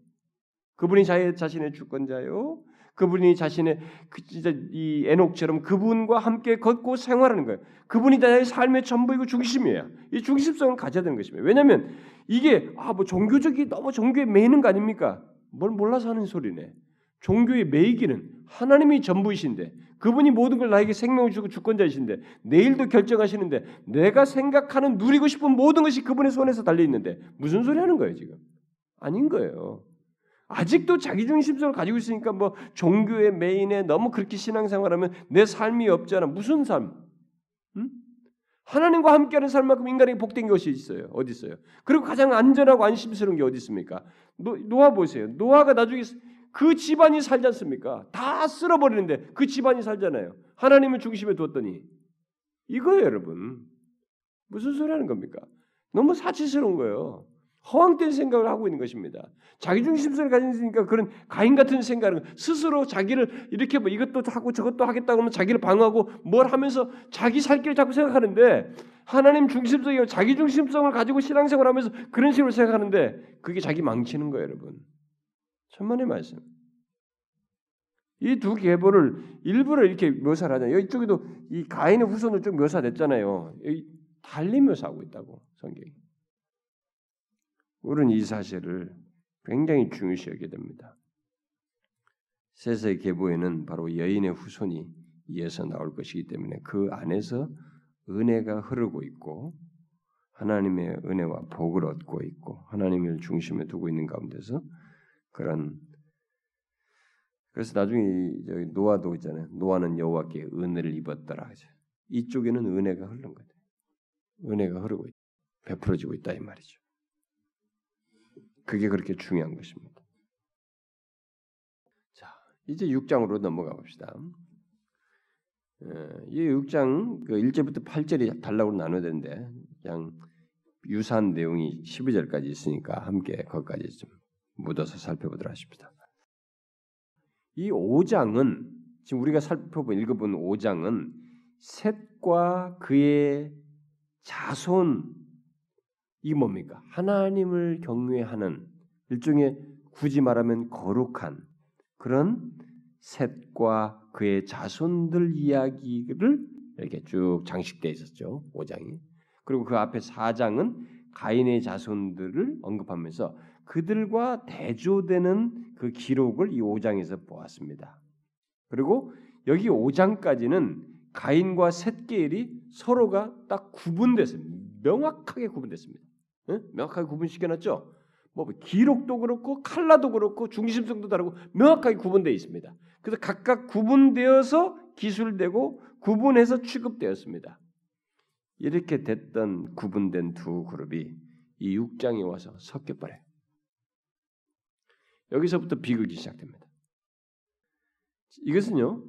그분이 자신의 주권자요. 그분이 자신의 그 진짜 이 에녹처럼 그분과 함께 걷고 생활하는 거예요. 그분이 나의 삶의 전부이고 중심이에요. 이 중심성을 가져야 되는 것입니다. 왜냐하면 이게 아 뭐 종교적이 너무 종교에 매이는 거 아닙니까? 뭘 몰라서 하는 소리네. 종교에 매이기는 하나님이 전부이신데 그분이 모든 걸 나에게 생명을 주고 주권자이신데 내일도 결정하시는데 내가 생각하는 누리고 싶은 모든 것이 그분의 손에서 달려있는데 무슨 소리 하는 거예요 지금? 아닌 거예요. 아직도 자기중심성을 가지고 있으니까 뭐 종교의 메인에 너무 그렇게 신앙생활하면 내 삶이 없잖아. 무슨 삶? 응? 하나님과 함께하는 삶만큼 인간에게 복된 것이 있어요. 어디 있어요? 그리고 가장 안전하고 안심스러운 게 어디 있습니까? 노, 노아 보세요. 노아가 나중에 그 집안이 살지 않습니까? 다 쓸어버리는데 그 집안이 살잖아요. 하나님을 중심에 두었더니. 이거예요 여러분. 무슨 소리 하는 겁니까? 너무 사치스러운 거예요. 허황된 생각을 하고 있는 것입니다. 자기중심성을 가지니까 그런 가인 같은 생각은 스스로 자기를 이렇게 뭐 이것도 하고 저것도 하겠다고 하면 자기를 방어하고 뭘 하면서 자기 살 길을 자꾸 생각하는데 하나님 중심성이고 자기중심성을 가지고 신앙생활을 하면서 그런 식으로 생각하는데 그게 자기 망치는 거예요. 여러분. 천만의 말씀. 이 두 계보를 일부러 이렇게 묘사를 하잖아요. 이쪽에도 이 가인의 후손을 좀 묘사됐잖아요. 달리 묘사하고 있다고 성경이. 우리는 이 사실을 굉장히 중요시 여겨야 됩니다. 셋의 계보에는 바로 여인의 후손이 이어서 나올 것이기 때문에 그 안에서 은혜가 흐르고 있고 하나님의 은혜와 복을 얻고 있고 하나님을 중심에 두고 있는 가운데서 그런 그래서 나중에 여기 노아도 있잖아요. 노아는 여호와께 은혜를 입었더라. 이쪽에는 은혜가 흐르는 거예요. 은혜가 흐르고 있다. 베풀어지고 있다 이 말이죠. 그게 그렇게 중요한 것입니다. 자, 이제 육 장으로 넘어가 봅시다. 이 육 장 그 일 절부터 팔 절이 달라고 나눠야 되는데 그냥 유사한 내용이 십이 절까지 있으니까 함께 거기까지 좀 묻어서 살펴보도록 하십시다. 이 오 장은 지금 우리가 살펴본 읽어본 오 장은 셋과 그의 자손 이 뭡니까? 하나님을 경외하는 일종의 굳이 말하면 거룩한 그런 셋과 그의 자손들 이야기를 이렇게 쭉 장식되어 있었죠. 오 장이. 그리고 그 앞에 사 장은 가인의 자손들을 언급하면서 그들과 대조되는 그 기록을 이 오 장에서 보았습니다. 그리고 여기 오 장까지는 가인과 셋계일이 서로가 딱 구분됐습니다. 명확하게 구분됐습니다. 응? 명확하게 구분시켜놨죠? 뭐 기록도 그렇고 칼라도 그렇고 중심성도 다르고 명확하게 구분되어 있습니다. 그래서 각각 구분되어서 기술되고 구분해서 취급되었습니다. 이렇게 됐던 구분된 두 그룹이 이 육 장에 와서 섞여버려요. 여기서부터 비극이 시작됩니다. 이것은요,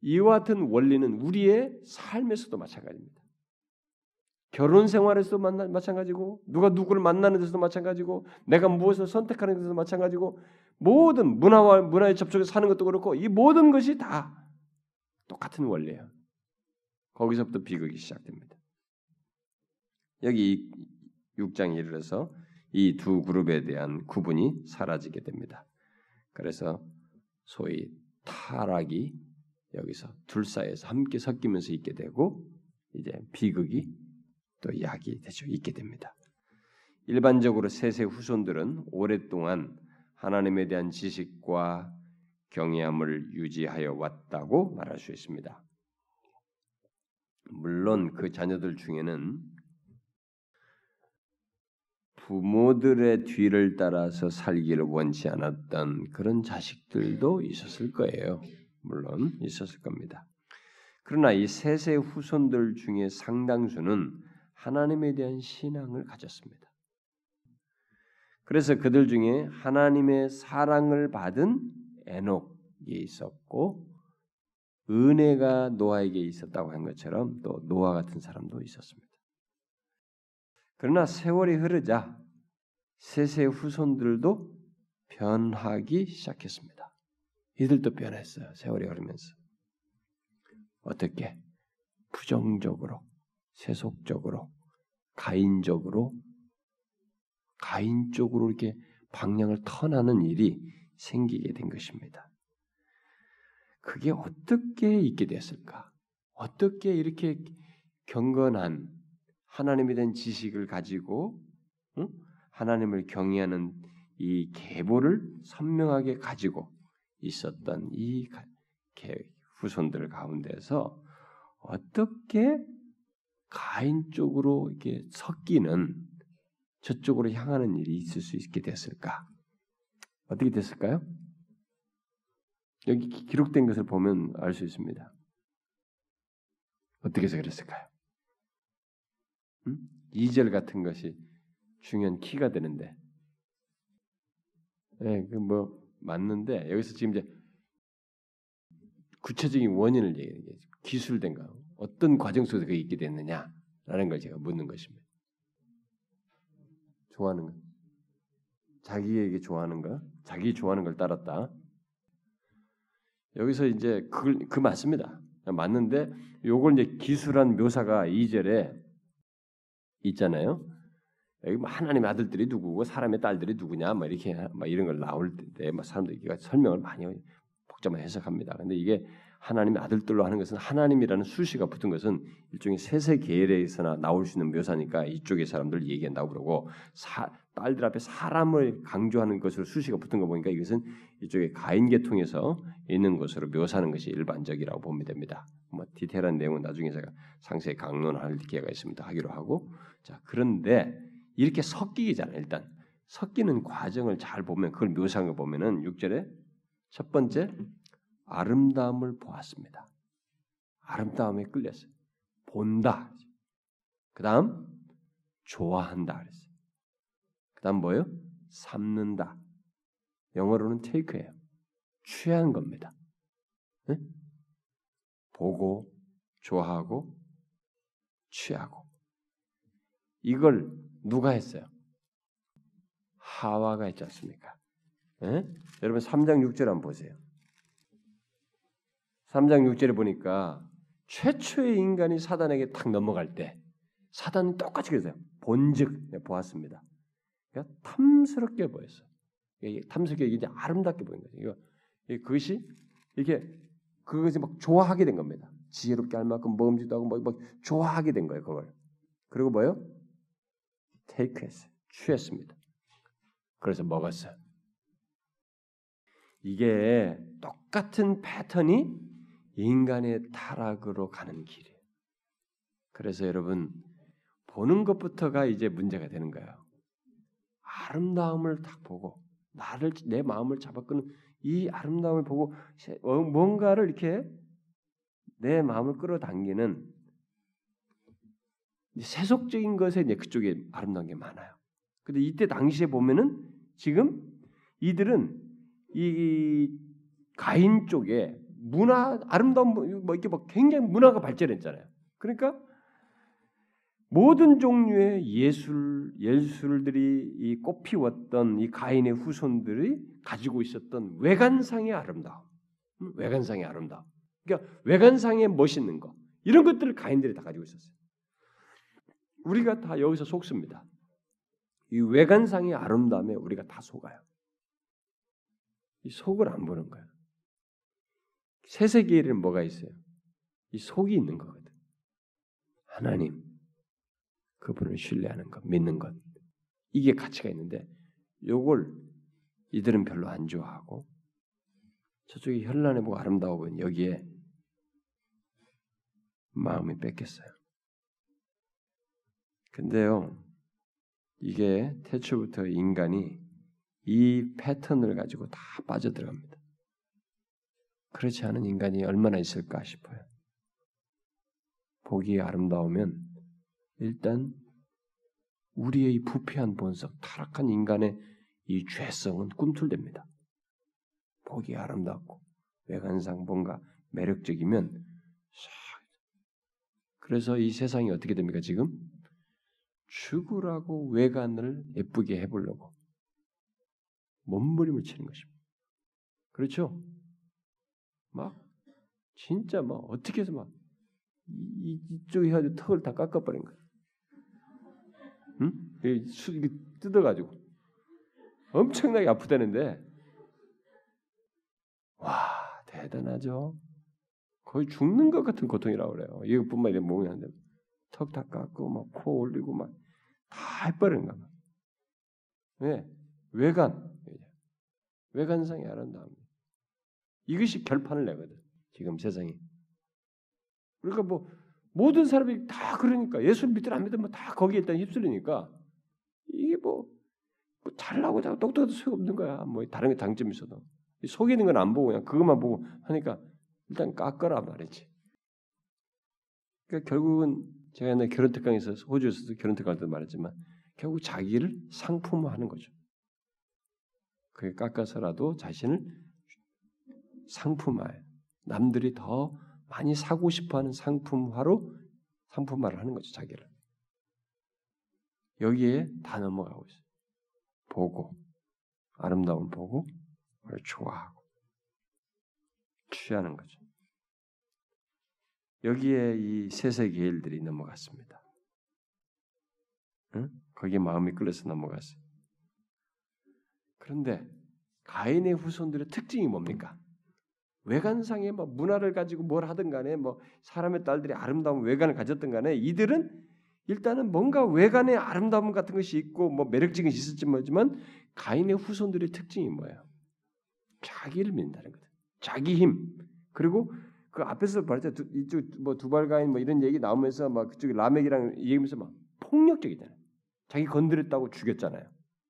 이와 같은 원리는 우리의 삶에서도 마찬가지입니다. 결혼 생활에서도 마찬가지고, 누가 누구를 만나는 데서도 마찬가지고, 내가 무엇을 선택하는 데서도 마찬가지고, 모든 문화와 문화의 접촉에 사는 것도 그렇고, 이 모든 것이 다 똑같은 원리예요. 거기서부터 비극이 시작됩니다. 여기 육 장에 이르러서 이 두 그룹에 대한 구분이 사라지게 됩니다. 그래서 소위 타락이 여기서 둘 사이에서 함께 섞이면서 있게 되고, 이제 비극이 또 약이 되죠. 있게 됩니다. 일반적으로 셋의 후손들은 오랫동안 하나님에 대한 지식과 경외함을 유지하여 왔다고 말할 수 있습니다. 물론 그 자녀들 중에는 부모들의 뒤를 따라서 살기를 원치 않았던 그런 자식들도 있었을 거예요. 물론 있었을 겁니다. 그러나 이 셋의 후손들 중에 상당수는 하나님에 대한 신앙을 가졌습니다. 그래서 그들 중에 하나님의 사랑을 받은 에녹이 있었고, 은혜가 노아에게 있었다고 한 것처럼 또 노아 같은 사람도 있었습니다. 그러나 세월이 흐르자 셋의 후손들도 변하기 시작했습니다. 이들도 변했어요. 세월이 흐르면서. 어떻게? 부정적으로, 세속적으로, 가인적으로, 가인 쪽으로 이렇게 방향을 턴하는 일이 생기게 된 것입니다. 그게 어떻게 있게 됐을까? 어떻게 이렇게 경건한 하나님에 대한 지식을 가지고, 응? 하나님을 경외하는 이 계보를 선명하게 가지고 있었던 이 후손들 가운데서 어떻게 가인 쪽으로 이렇게 섞이는, 저쪽으로 향하는 일이 있을 수 있게 됐을까? 어떻게 됐을까요? 여기 기록된 것을 보면 알 수 있습니다. 어떻게 해서 그랬을까요? 음? 이 절 같은 것이 중요한 키가 되는데, 네, 그 뭐 맞는데 여기서 지금 이제 구체적인 원인을 얘기해, 기술된 거, 어떤 과정 속에서 그게 있게 됐느냐라는 걸 제가 묻는 것입니다. 좋아하는 거, 자기에게 좋아하는 거, 자기 좋아하는 걸 따랐다. 여기서 이제 그, 그 맞습니다. 맞는데 요걸 이제 기술한 묘사가 이 절에 있잖아요. 여기 뭐 하나님의 아들들이 누구고 사람의 딸들이 누구냐, 막 이렇게 막 이런 걸 나올 때 막 사람들이 설명을 많이 복잡하게 해석합니다. 근데 이게 하나님의 아들들로 하는 것은, 하나님이라는 수식어가 붙은 것은 일종의 셋의 계열에서나 나올 수 있는 묘사니까 이쪽의 사람들 얘기한다고 그러고, 사, 딸들 앞에 사람을 강조하는 것으로 수식어가 붙은 거 보니까 이것은 이쪽의 가인 계통에서 있는 것으로 묘사하는 것이 일반적이라고 보면 됩니다. 뭐 디테일한 내용은 나중에 제가 상세히 강론할 기회가 있습니다. 하기로 하고. 자, 그런데 이렇게 섞이잖아요. 일단 섞이는 과정을 잘 보면, 그걸 묘사한 거 보면은 육 절에 첫 번째 아름다움을 보았습니다. 아름다움에 끌렸어요. 본다. 그 다음 좋아한다 그랬어요. 그 다음 뭐예요? 삼는다. 영어로는 take예요. 취한 겁니다. 네? 보고, 좋아하고, 취하고. 이걸 누가 했어요? 하와가 했지 않습니까? 네? 여러분 삼 장 육 절 한번 보세요. 삼 장 육 절에 보니까 최초의 인간이 사단에게 탁 넘어갈 때 사단은 똑같이 그랬어요. 본즉 보았습니다. 그러니까 탐스럽게 보였어요. 탐스럽게 이제 아름답게 보인 거죠. 그것이 이게 그것이 막 좋아하게 된 겁니다. 지혜롭게 할 만큼 먹음직도 하고 막, 막 좋아하게 된 거예요. 그걸. 그리고 뭐요? 테이크했어요. 취했습니다. 그래서 먹었어요. 이게 똑같은 패턴이 인간의 타락으로 가는 길이에요. 그래서 여러분 보는 것부터가 이제 문제가 되는 거예요. 아름다움을 딱 보고 나를 내 마음을 잡아끄는 이 아름다움을 보고 뭔가를 이렇게 내 마음을 끌어당기는 세속적인 것에 이제 그쪽에 아름다운 게 많아요. 근데 이때 당시에 보면은 지금 이들은 이 가인 쪽에 문화 아름다운 뭐 이렇게 막 굉장히 문화가 발전했잖아요. 그러니까 모든 종류의 예술 예술들이 이 꽃 피웠던 이 가인의 후손들이 가지고 있었던 외관상의 아름다움, 외관상의 아름다움. 그러니까 외관상의 멋있는 거 이런 것들을 가인들이 다 가지고 있었어요. 우리가 다 여기서 속습니다. 이 외관상의 아름다움에 우리가 다 속아요. 이 속을 안 보는 거야. 새세계에는 뭐가 있어요? 이 속이 있는 거거든. 하나님, 그분을 신뢰하는 것, 믿는 것. 이게 가치가 있는데 요걸 이들은 별로 안 좋아하고 저쪽이 현란해 보고 아름다워 보이는 여기에 마음이 뺏겼어요. 근데요, 이게 태초부터 인간이 이 패턴을 가지고 다 빠져들어갑니다. 그렇지 않은 인간이 얼마나 있을까 싶어요. 보기에 아름다우면 일단 우리의 이 부패한 본성, 타락한 인간의 이 죄성은 꿈틀댑니다. 보기에 아름답고 외관상 뭔가 매력적이면 그래서 이 세상이 어떻게 됩니까 지금? 죽으라고 외관을 예쁘게 해보려고 몸부림을 치는 것입니다. 그렇죠? 막 진짜 막 어떻게 해서 막 이, 이쪽에 해가지고 턱을 다 깎아버린 거야. 응? 이게 수, 이게 뜯어가지고 엄청나게 아프다는데 와 대단하죠. 거의 죽는 것 같은 고통이라고 그래요. 이것뿐만 아니라 몸이 안 됩니다. 턱 다 깎고 막 코 올리고 막 다 해버린가 봐. 왜? 외관. 외관상이 아름다움. 이것이 결판을 내거든. 지금 세상이. 그러니까 뭐 모든 사람이 다 그러니까 예수를 믿든 안 믿든 뭐 다 거기에 일단 휩쓸리니까 이게 뭐, 뭐 잘나고 잘 똑똑해도 소용없는 거야. 뭐 다른 게 장점이 있어도. 속에 있는 건 안 보고 그냥 그것만 보고 하니까 일단 깎아라 말이지. 그러니까 결국은 제가 옛날 결혼 특강에서 호주에서도 결혼 특강할 때 말했지만 결국 자기를 상품화하는 거죠. 그게 깎아서라도 자신을 상품화해. 남들이 더 많이 사고 싶어하는 상품화로 상품화를 하는 거죠. 자기를. 여기에 다 넘어가고 있어요. 보고 아름다움을 보고 그걸 좋아하고 취하는 거죠. 여기에 이 새세계일들이 넘어갔습니다. 응? 거기에 마음이 끌려서 넘어갔어요. 그런데 가인의 후손들의 특징이 뭡니까? 외관상의 뭐 문화를 가지고 뭘 하든 간에 뭐 사람의 딸들이 아름다운 외관을 가졌든 간에 이들은 일단은 뭔가 외관의 아름다움 같은 것이 있고 뭐 매력적인 것이 있을지 모르지만 가인의 후손들의 특징이 뭐예요? 자기를 믿는다는 거죠. 자기 힘. 그리고 그 앞에서 말했죠. 두, 이쪽 뭐 두발가인 뭐 이런 얘기 나오면서 막 그쪽에 라멕이랑 얘기하면서 막 폭력적이잖아요. 자기 건드렸다고 죽였잖아요.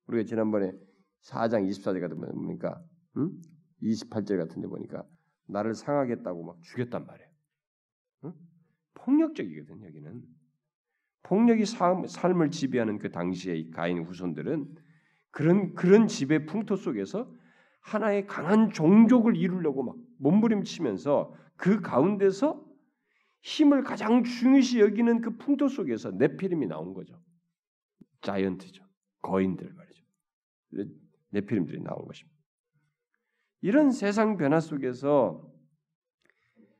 우리가 지난번에 사 장 이십사 절 같은 데 보니까 응? 이십팔 절 같은 데 보니까 나를 상하겠다고 막 죽였단 말이에요. 응? 폭력적이거든 여기는. 폭력이 삶, 삶을 지배하는 그 당시의 가인 후손들은 그런 그런 지배 풍토 속에서 하나의 강한 종족을 이루려고 막 몸부림치면서 그 가운데서 힘을 가장 중요시 여기는 그 풍토 속에서 네피림이 나온 거죠. 자이언트죠. 거인들 말이죠. 네피림들이 나온 것입니다. 이런 세상 변화 속에서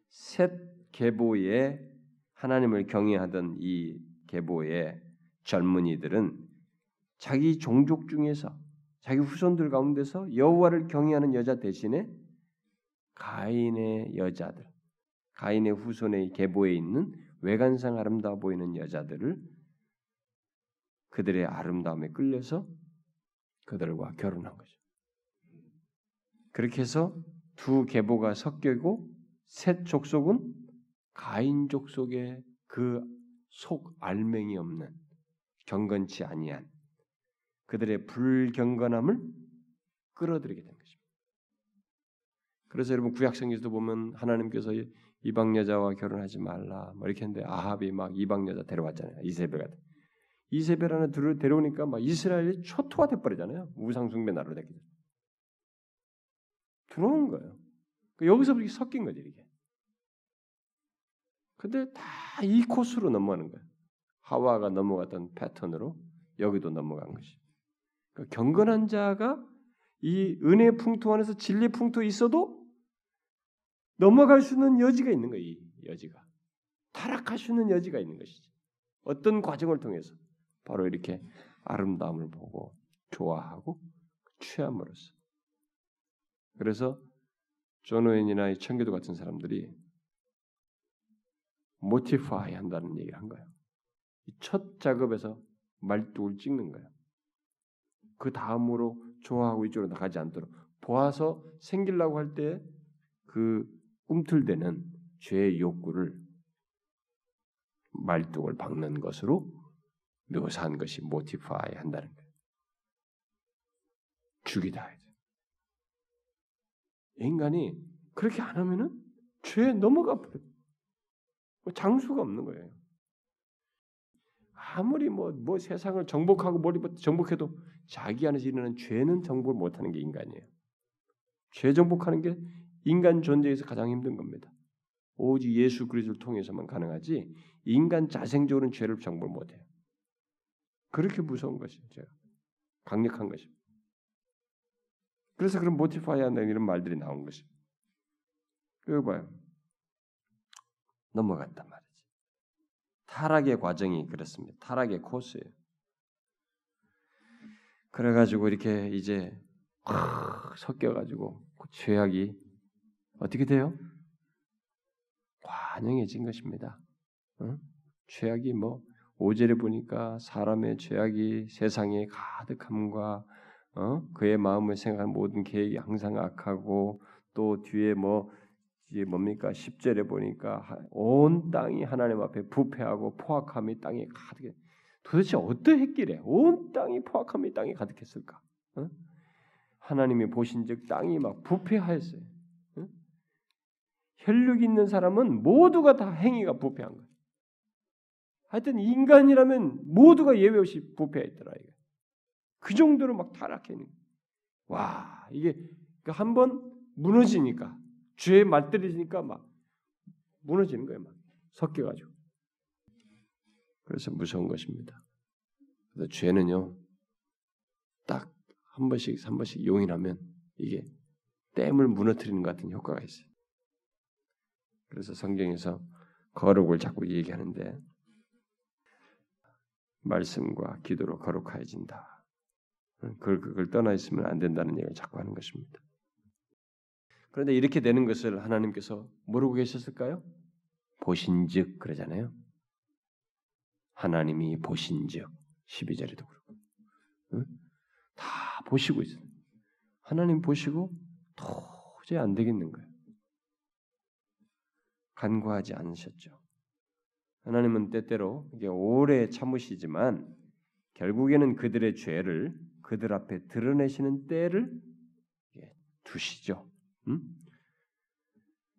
셋 계보의 하나님을 경외하던 이 계보의 젊은이들은 자기 종족 중에서 자기 후손들 가운데서 여호와를 경외하는 여자 대신에 가인의 여자들, 가인의 후손의 계보에 있는 외관상 아름다워 보이는 여자들을 그들의 아름다움에 끌려서 그들과 결혼한 거죠. 그렇게 해서 두 계보가 섞이고 셋 족속은 가인 족속의 그 속 알맹이 없는 경건치 아니한 그들의 불경건함을 끌어들이게 된 것입니다. 그래서 여러분 구약성경에서도 보면 하나님께서 이방 여자와 결혼하지 말라 뭐 이렇게 했는데 아합이 막 이방 여자 데려왔잖아요. 이세벨 같은. 이세벨 하나 데려오니까 막 이스라엘이 초토화 돼버리잖아요. 우상숭배 나라로 됐기 때문에. 들어온 거예요. 여기서부터 섞인 거죠, 이게. 근데 다 이 코스로 넘어가는 거예요. 하와가 넘어갔던 패턴으로 여기도 넘어간 것이. 그러니까 경건한 자가 이 은혜 풍토 안에서 진리 풍토에 있어도 넘어갈 수 있는 여지가 있는 거예요. 이 여지가. 타락할 수 있는 여지가 있는 것이지. 어떤 과정을 통해서 바로 이렇게 아름다움을 보고 좋아하고 취함으로써. 그래서 존 오웬이나 이 청교도 같은 사람들이 모티파이 한다는 얘기를 한 거예요. 첫 작업에서 말뚝을 찍는 거예요. 그 다음으로 좋아하고 이쪽으로 나가지 않도록 보아서 생기려고 할 때 그 움틀대는 죄의 욕구를 말뚝을 박는 것으로 묘사한 것이 모티파이 한다는 거예요. 죽이다. 인간이 그렇게 안 하면은 죄에 넘어가 버려요. 장수가 없는 거예요. 아무리 뭐, 뭐 세상을 정복하고 머리 정복해도 자기 안에서 일어나는 죄는 정복을 못하는 게 인간이에요. 죄 정복하는 게 인간 존재에서 가장 힘든 겁니다. 오직 예수 그리스도를 통해서만 가능하지 인간 자생적으로는 죄를 정복을 못해요. 그렇게 무서운 것이죠. 제가. 강력한 것입니다. 그래서 그런 모티파이 한다는 이런 말들이 나온 것입니다. 여기 봐요. 넘어갔단 말이지. 타락의 과정이 그렇습니다. 타락의 코스예요. 그래가지고 이렇게 이제 섞여가지고 그 죄악이 어떻게 돼요? 관영해진 것입니다. 응? 죄악이 뭐 오 절에 보니까 사람의 죄악이 세상에 가득함과 어? 그의 마음을 생각하는 모든 계획이 항상 악하고 또 뒤에 뭐 이게 뭡니까? 십 절에 보니까 온 땅이 하나님 앞에 부패하고 포악함이 땅에 가득해. 도대체 어떠했길래 온 땅이 포악함이 땅에 가득했을까? 어? 하나님이 보신즉 땅이 막 부패하였어요. 어? 혈육이 있는 사람은 모두가 다 행위가 부패한 거예요. 하여튼 인간이라면 모두가 예외 없이 부패했더라 이거. 그 정도로 막 타락해는. 와 이게 한 번 무너지니까 죄에 맞들이니까 막 무너지는 거예요, 막 섞여가지고. 그래서 무서운 것입니다. 그래서 죄는요, 딱 한 번씩, 한 번씩 용인하면 이게 댐을 무너뜨리는 것 같은 효과가 있어요. 그래서 성경에서 거룩을 자꾸 얘기하는데 말씀과 기도로 거룩해진다. 그걸, 그걸 떠나 있으면 안 된다는 얘기를 자꾸 하는 것입니다. 그런데 이렇게 되는 것을 하나님께서 모르고 계셨을까요? 보신즉 그러잖아요. 하나님이 보신즉 십이 절에도 그렇고 응? 다 보시고 있어요. 하나님 보시고 도저히 안 되겠는 거예요. 간과하지 않으셨죠. 하나님은 때때로 이게 오래 참으시지만 결국에는 그들의 죄를 그들 앞에 드러내시는 때를 두시죠. 음?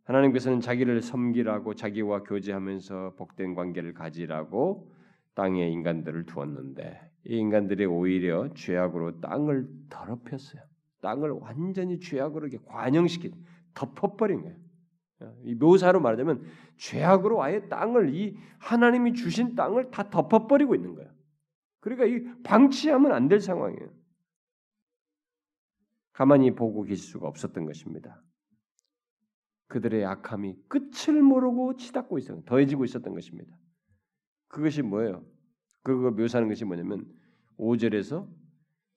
하나님께서는 자기를 섬기라고 자기와 교제하면서 복된 관계를 가지라고 땅에 인간들을 두었는데 이 인간들이 오히려 죄악으로 땅을 더럽혔어요. 땅을 완전히 죄악으로 이렇게 관영시킨, 덮어버린 거예요. 이 묘사로 말하자면 죄악으로 아예 땅을 이 하나님이 주신 땅을 다 덮어버리고 있는 거예요. 그러니까 이 방치하면 안 될 상황이에요. 가만히 보고 계실 수가 없었던 것입니다. 그들의 악함이 끝을 모르고 치닫고 있었던, 더해지고 있었던 것입니다. 그것이 뭐예요? 그걸 묘사하는 것이 뭐냐면 오 절에서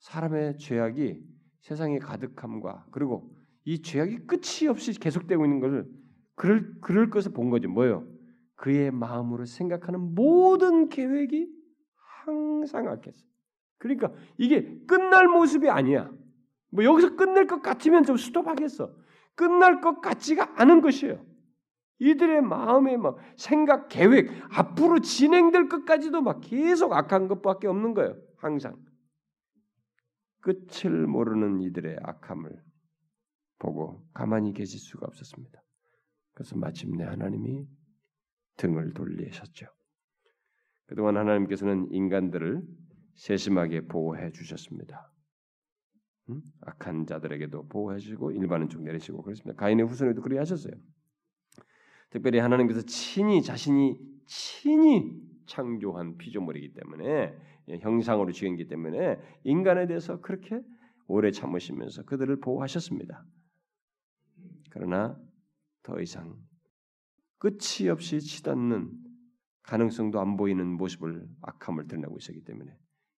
사람의 죄악이 세상의 가득함과 그리고 이 죄악이 끝이 없이 계속되고 있는 것을 그럴, 그럴 것을 본 거죠. 뭐예요? 그의 마음으로 생각하는 모든 계획이 항상 악했어요. 그러니까 이게 끝날 모습이 아니야. 뭐 여기서 끝낼 것 같으면 좀 스톱하겠어. 끝날 것 같지가 않은 것이에요. 이들의 마음에 막 생각, 계획, 앞으로 진행될 것까지도 막 계속 악한 것밖에 없는 거예요. 항상. 끝을 모르는 이들의 악함을 보고 가만히 계실 수가 없었습니다. 그래서 마침내 하나님이 등을 돌리셨죠. 그동안 하나님께서는 인간들을 세심하게 보호해 주셨습니다. 음? 악한 자들에게도 보호해 주시고 일반은 좀 내리시고 그렇습니다. 가인의 후손에도 그리 하셨어요. 특별히 하나님께서 친히 자신이 친히 창조한 피조물이기 때문에 형상으로 지은기 때문에 인간에 대해서 그렇게 오래 참으시면서 그들을 보호하셨습니다. 그러나 더 이상 끝이 없이 치닫는 가능성도 안 보이는 모습을 악함을 드러내고 있었기 때문에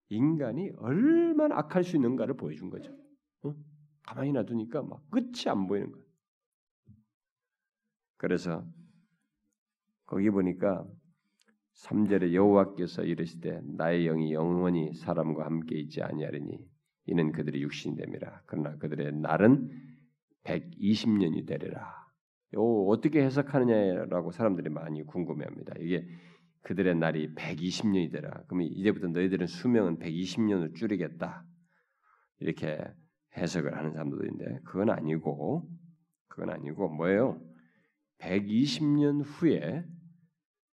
인간이 얼마나 악할 수 있는가를 보여준 거죠. 응? 가만히 놔두니까 막 끝이 안 보이는 거예요. 그래서 거기 보니까 삼 절에 여호와께서 이르시되 나의 영이 영원히 사람과 함께 있지 아니하리니 이는 그들이 육신이 됨이라. 그러나 그들의 날은 백이십 년이 되리라. 요 어떻게 해석하느냐라고 사람들이 많이 궁금해합니다. 이게 그들의 날이 백이십 년이 되라. 그러면 이제부터 너희들은 수명은 백이십 년으로 줄이겠다. 이렇게 해석을 하는 사람들도 있는데 그건 아니고 그건 아니고 뭐예요? 백이십 년 후에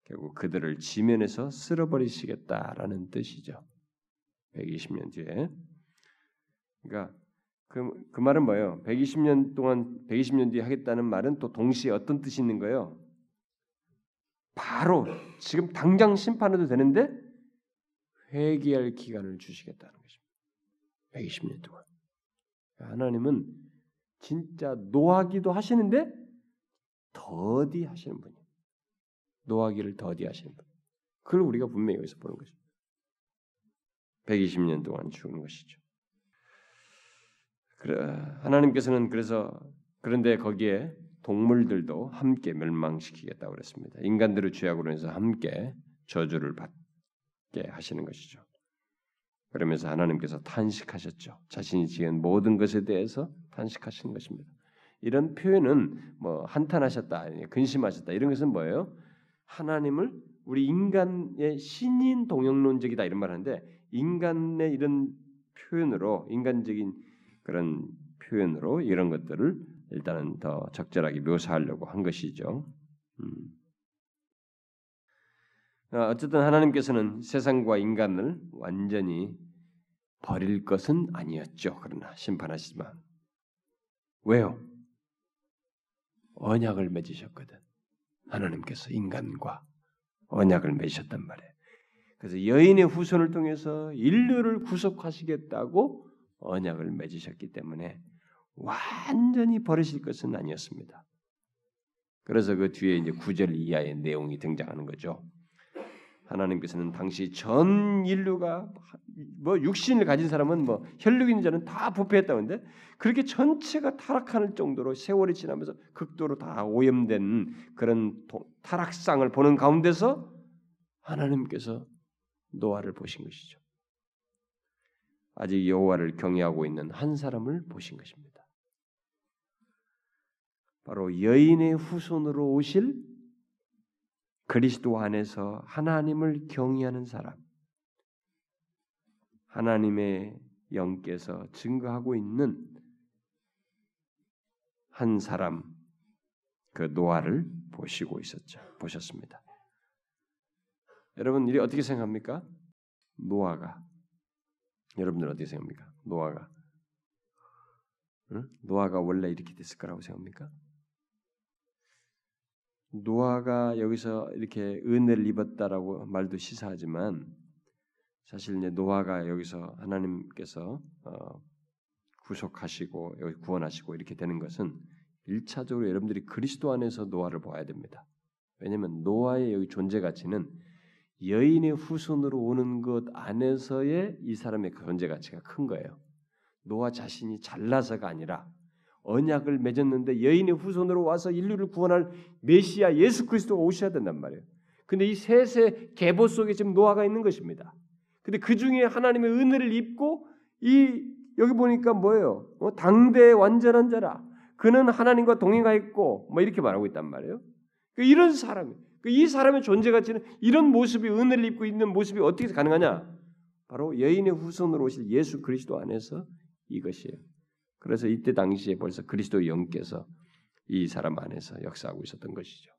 결국 그들을 지면에서 쓸어버리시겠다라는 뜻이죠. 백이십 년 뒤에. 그러니까 그, 그 말은 뭐예요? 백이십 년 동안 백이십 년 뒤에 하겠다는 말은 또 동시에 어떤 뜻이 있는 거예요? 바로 지금 당장 심판해도 되는데 회개할 기간을 주시겠다는 것입니다. 백이십 년 동안. 하나님은 진짜 노하기도 하시는데 더디 하시는 분이에요. 노하기를 더디 하시는 분. 그걸 우리가 분명히 여기서 보는 것입니다. 백이십 년 동안 죽은 것이죠. 하나님께서는 그래서 그런데 거기에 동물들도 함께 멸망시키겠다고 그랬습니다. 인간들의 죄악으로 인해서 함께 저주를 받게 하시는 것이죠. 그러면서 하나님께서 탄식하셨죠. 자신이 지은 모든 것에 대해서 탄식하신 것입니다. 이런 표현은 뭐 한탄하셨다, 근심하셨다 이런 것은 뭐예요? 하나님을 우리 인간의 신인 동영론적이다 이런 말하는데 인간의 이런 표현으로 인간적인 그런 표현으로 이런 것들을 일단은 더 적절하게 묘사하려고 한 것이죠. 음. 어쨌든 하나님께서는 세상과 인간을 완전히 버릴 것은 아니었죠. 그러나 심판하시지만 왜요? 언약을 맺으셨거든. 하나님께서 인간과 언약을 맺으셨단 말이에요. 그래서 여인의 후손을 통해서 인류를 구속하시겠다고 언약을 맺으셨기 때문에 완전히 버리실 것은 아니었습니다. 그래서 그 뒤에 이제 구 절 이하의 내용이 등장하는 거죠. 하나님께서는 당시 전 인류가 뭐 육신을 가진 사람은 뭐 혈육 있는 자는 다 부패했다는데 그렇게 전체가 타락하는 정도로 세월이 지나면서 극도로 다 오염된 그런 타락상을 보는 가운데서 하나님께서 노아를 보신 것이죠. 아직 여호와를 경외하고 있는 한 사람을 보신 것입니다. 바로 여인의 후손으로 오실 그리스도 안에서 하나님을 경외하는 사람, 하나님의 영께서 증거하고 있는 한 사람, 그 노아를 보시고 있었죠. 보셨습니다. 여러분, 이게 어떻게 생각합니까? 노아가 여러분들 어떻게 생각합니까? 노아가 응? 노아가 원래 이렇게 됐을 거라고 생각합니까? 노아가 여기서 이렇게 은혜를 입었다라고 말도 시사하지만 사실 이제 노아가 여기서 하나님께서 어, 구속하시고 여기 구원하시고 이렇게 되는 것은 일차적으로 여러분들이 그리스도 안에서 노아를 보아야 됩니다. 왜냐하면 노아의 여기 존재 가치는 여인의 후손으로 오는 것 안에서의 이 사람의 존재 가치가 큰 거예요. 노아 자신이 잘나서가 아니라 언약을 맺었는데 여인의 후손으로 와서 인류를 구원할 메시아 예수 그리스도가 오셔야 된단 말이에요. 근데 이 셋의 계보 속에 지금 노아가 있는 것입니다. 근데 그 중에 하나님의 은혜를 입고 이 여기 보니까 뭐예요? 어, 당대의 완전한 자라. 그는 하나님과 동행하 있고 뭐 이렇게 말하고 있단 말이에요. 그러니까 이런 사람이 그러니까 이 사람의 존재 가치는 이런 모습이 은혜를 입고 있는 모습이 어떻게 가능하냐? 바로 여인의 후손으로 오실 예수 그리스도 안에서 이것이에요. 그래서 이때 당시에 벌써 그리스도 영께서 이 사람 안에서 역사하고 있었던 것이죠.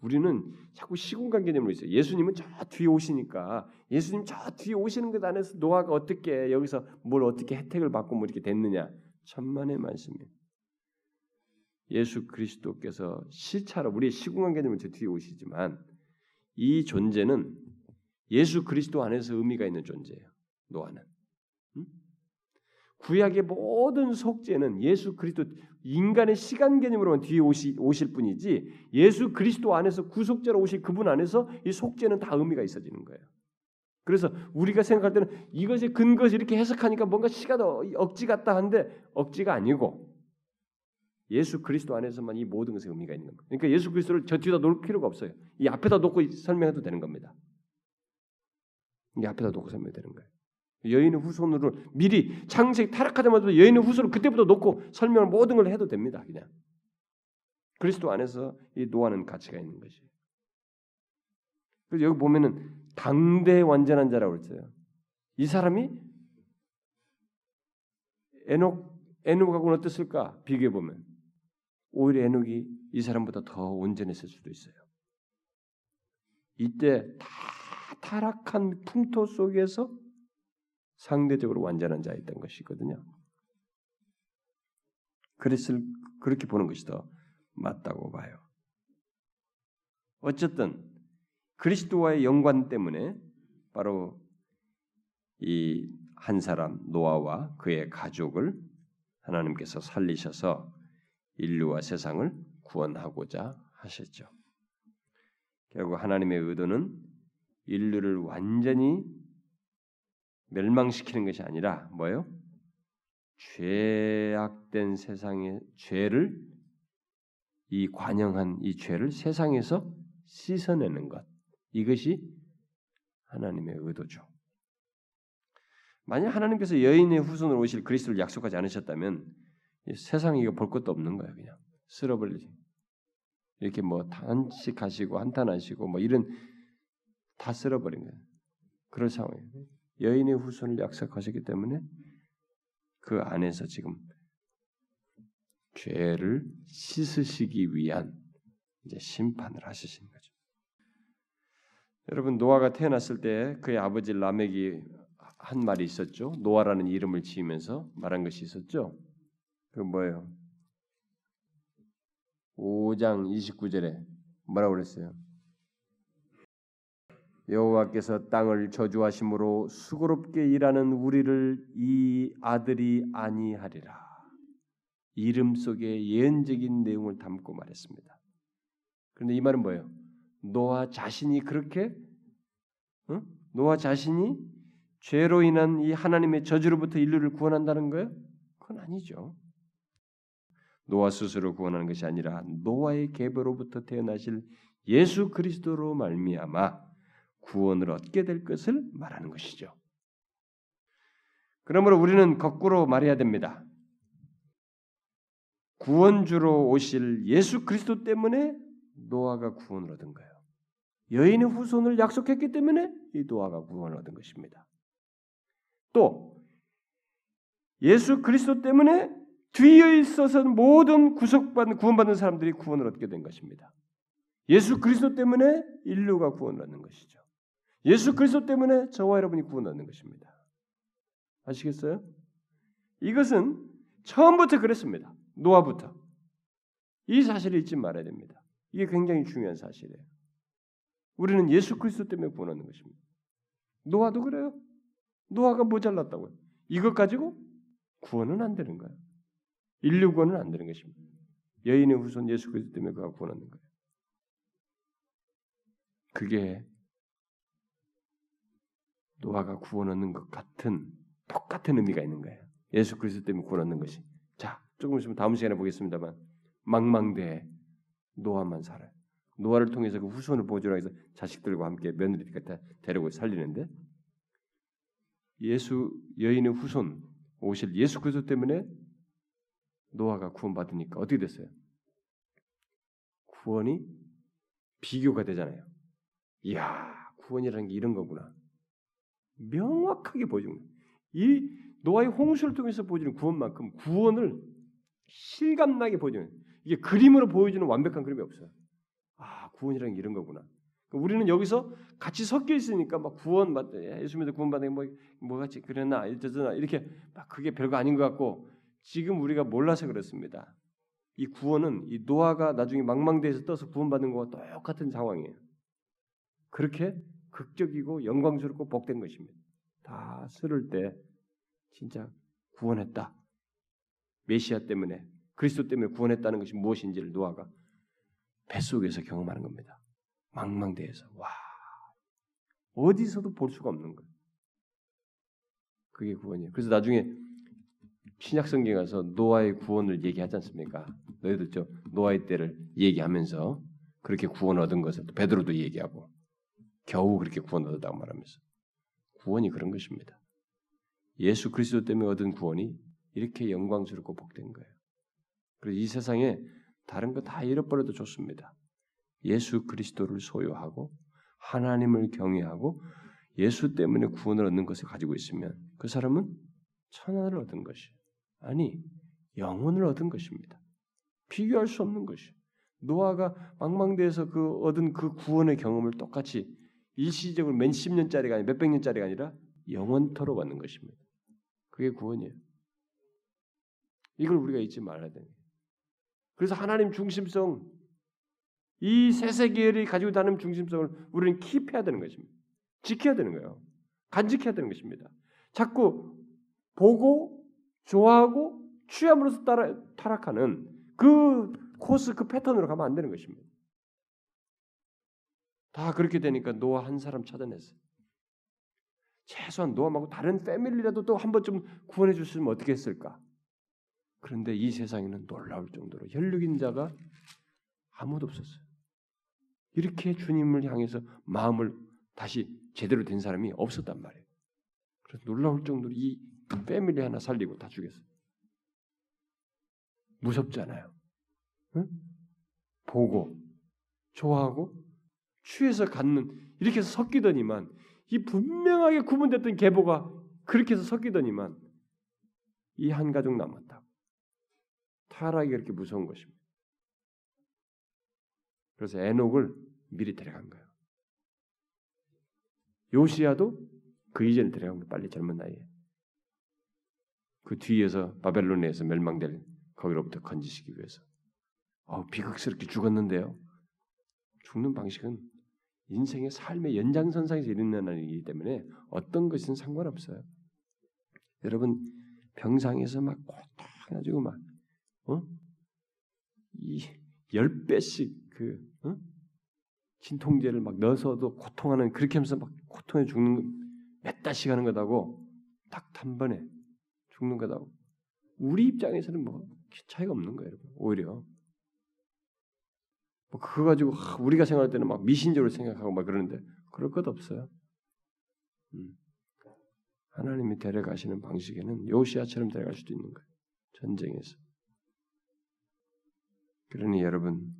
우리는 자꾸 시공간 개념으로 있어요. 예수님은 저 뒤에 오시니까 예수님 저 뒤에 오시는 것 안에서 노아가 어떻게 여기서 뭘 어떻게 혜택을 받고 뭐 이렇게 됐느냐. 천만의 말씀이에요. 예수 그리스도께서 시차로 우리의 시공간 개념으로 저 뒤에 오시지만 이 존재는 예수 그리스도 안에서 의미가 있는 존재예요. 노아는. 응? 구약의 모든 속죄는 예수 그리스도 인간의 시간 개념으로만 뒤에 오시, 오실 뿐이지 예수 그리스도 안에서 구속자로 오실 그분 안에서 이 속죄는 다 의미가 있어지는 거예요. 그래서 우리가 생각할 때는 이것의 근거에서 이렇게 해석하니까 뭔가 시간 억지 같다 한데 억지가 아니고 예수 그리스도 안에서만 이 모든 것에 의미가 있는 겁니다. 그러니까 예수 그리스도를 저 뒤에다 놓을 필요가 없어요. 이 앞에다 놓고 설명해도 되는 겁니다. 이 앞에다 놓고 설명되는 거예요. 여인의 후손으로 미리 창세기 타락하자마자 여인의 후손으로 그때부터 놓고 설명을 모든 걸 해도 됩니다. 그냥 그리스도 안에서 이 노아는 가치가 있는 것이. 그래서 여기 보면은 당대 완전한 자라고 했어요. 이 사람이 에녹 에녹하고는 어땠을까 비교해 보면 오히려 에녹이 이 사람보다 더 온전했을 수도 있어요. 이때 다 타락한 풍토 속에서 상대적으로 완전한 자였던 것이거든요. 그랬을 그렇게 보는 것이 더 맞다고 봐요. 어쨌든 그리스도와의 연관 때문에 바로 이 한 사람 노아와 그의 가족을 하나님께서 살리셔서 인류와 세상을 구원하고자 하셨죠. 결국 하나님의 의도는 인류를 완전히 멸망시키는 것이 아니라 뭐예요? 죄악된 세상의 죄를 이 관영한 이 죄를 세상에서 씻어내는 것. 이것이 하나님의 의도죠. 만약 하나님께서 여인의 후손으로 오실 그리스도를 약속하지 않으셨다면 세상이 이거 볼 것도 없는 거예요. 그냥 쓸어버리지. 이렇게 뭐 탄식하시고 한탄하시고 뭐 이런 다 쓸어버린 거예요. 그럴 상황이에요. 여인의 후손을 약속하셨기 때문에 그 안에서 지금 죄를 씻으시기 위한 이제 심판을 하시는 거죠. 여러분 노아가 태어났을 때 그의 아버지 라멕이 한 말이 있었죠. 노아라는 이름을 지으면서 말한 것이 있었죠. 그 뭐예요? 오 장 이십구 절에 뭐라고 그랬어요? 여호와께서 땅을 저주하심으로 수고롭게 일하는 우리를 이 아들이 아니하리라. 이름 속에 예언적인 내용을 담고 말했습니다. 그런데 이 말은 뭐예요? 노아 자신이 그렇게 응? 노아 자신이 죄로 인한 이 하나님의 저주로부터 인류를 구원한다는 거예요? 그건 아니죠. 노아 스스로 구원하는 것이 아니라 노아의 계보로부터 태어나실 예수 그리스도로 말미암아 구원을 얻게 될 것을 말하는 것이죠. 그러므로 우리는 거꾸로 말해야 됩니다. 구원주로 오실 예수 그리스도 때문에 노아가 구원을 얻은 거예요. 여인의 후손을 약속했기 때문에 이 노아가 구원을 얻은 것입니다. 또 예수 그리스도 때문에 뒤에 있어서 모든 구속받는 구원받는 사람들이 구원을 얻게 된 것입니다. 예수 그리스도 때문에 인류가 구원을 얻는 것이죠. 예수 그리스도 때문에 저와 여러분이 구원받는 것입니다. 아시겠어요? 이것은 처음부터 그랬습니다. 노아부터. 이 사실을 잊지 말아야 됩니다. 이게 굉장히 중요한 사실이에요. 우리는 예수 그리스도 때문에 구원받는 것입니다. 노아도 그래요. 노아가 모자랐다고요. 이것 가지고 구원은 안 되는 거예요. 인류 구원은 안 되는 것입니다. 여인의 후손 예수 그리스도 때문에 그가 구원받는 거예요. 그게 노아가 구원 얻는 것 같은 똑같은 의미가 있는 거예요. 예수 그리스도 때문에 구원 얻는 것이. 자, 조금 있으면 다음 시간에 보겠습니다만 망망대해 노아만 살아요. 노아를 통해서 그 후손을 보조로 해서 자식들과 함께 며느리까지 데리고 살리는데 예수 여인의 후손 오실 예수 그리스도 때문에 노아가 구원받으니까 어떻게 됐어요? 구원이 비교가 되잖아요. 이야, 구원이라는 게 이런 거구나. 명확하게 보여줍니다. 이 노아의 홍수를 통해서 보여주는 구원만큼 구원을 실감나게 보여주는, 이게 그림으로 보여주는 완벽한 그림이 없어요. 아, 구원이라는 게 이런 거구나. 우리는 여기서 같이 섞여 있으니까 막 구원 받, 예수 믿어 구원 받는 게 뭐 같이 그랬나 이랬나 이렇게 막 그게 별거 아닌 것 같고, 지금 우리가 몰라서 그렇습니다. 이 구원은 이 노아가 나중에 망망대에서 떠서 구원받는 것과 똑같은 상황이에요. 그렇게 극적이고 영광스럽고 복된 것입니다. 다 쓸을 때 진짜 구원했다. 메시아 때문에, 그리스도 때문에 구원했다는 것이 무엇인지를 노아가 뱃속에서 경험하는 겁니다. 망망대에서. 와, 어디서도 볼 수가 없는 거예요. 그게 구원이에요. 그래서 나중에 신약성경에 가서 노아의 구원을 얘기하지 않습니까? 너희들 저 노아의 때를 얘기하면서 그렇게 구원 얻은 것을 또 베드로도 얘기하고, 겨우 그렇게 구원 얻었다고 말하면서, 구원이 그런 것입니다. 예수 그리스도 때문에 얻은 구원이 이렇게 영광스럽고 복된 거예요. 그래서 이 세상에 다른 거 다 잃어버려도 좋습니다. 예수 그리스도를 소유하고 하나님을 경외하고 예수 때문에 구원을 얻는 것을 가지고 있으면 그 사람은 천하를 얻은 것이, 아니 영혼을 얻은 것입니다. 비교할 수 없는 것이. 노아가 망망대에서 그 얻은 그 구원의 경험을 똑같이 일시적으로 몇십 년짜리가 아니라 몇백 년짜리가 아니라 영원토록 얻는 것입니다. 그게 구원이에요. 이걸 우리가 잊지 말아야 됩니다. 그래서 하나님 중심성, 이 세 세계를 가지고 다니는 중심성을 우리는 킵해야 되는 것입니다. 지켜야 되는 거예요. 간직해야 되는 것입니다. 자꾸 보고 좋아하고 취함으로써 따라 타락하는 그 코스, 그 패턴으로 가면 안 되는 것입니다. 다 그렇게 되니까 노아 한 사람 찾아냈어요. 최소한 노아 말고 다른 패밀리라도 또 한 번쯤 구원해 줬으면 어떻게 했을까? 그런데 이 세상에는 놀라울 정도로 혈육인 자가 아무도 없었어요. 이렇게 주님을 향해서 마음을 다시 제대로 된 사람이 없었단 말이에요. 그래서 놀라울 정도로 이 패밀리 하나 살리고 다 죽였어요. 무섭잖아요. 응? 보고 좋아하고 취해서 갖는, 이렇게 해서 섞이더니만, 이 분명하게 구분됐던 계보가 그렇게 해서 섞이더니만 이 한 가족 남았다고. 타락이 그렇게 무서운 것입니다. 그래서 에녹을 미리 데려간 거예요. 요시야도 그 이전에 데려간 거예요. 빨리 젊은 나이에. 그 뒤에서 바벨론에서 멸망될 거기로부터 건지시기 위해서. 어, 비극스럽게 죽었는데요. 죽는 방식은 인생의 삶의 연장선상에서 일어나는 일이기 때문에 어떤 것이든 상관없어요. 여러분, 병상에서 막 고통해가지고 막 어? 이 열 배씩 그 어? 진통제를 막 넣어서도 고통하는, 그렇게 하면서 막 고통에 죽는, 몇 달씩 하는 거다고 딱 단번에 죽는 거다고. 우리 입장에서는 뭐 차이가 없는 거예요, 여러분. 오히려 뭐 그거 가지고 우리가 생각할 때는 막 미신적으로 생각하고 막 그러는데 그럴 것 없어요. 음. 하나님이 데려가시는 방식에는 요시야처럼 데려갈 수도 있는 거예요. 전쟁에서. 그러니 여러분,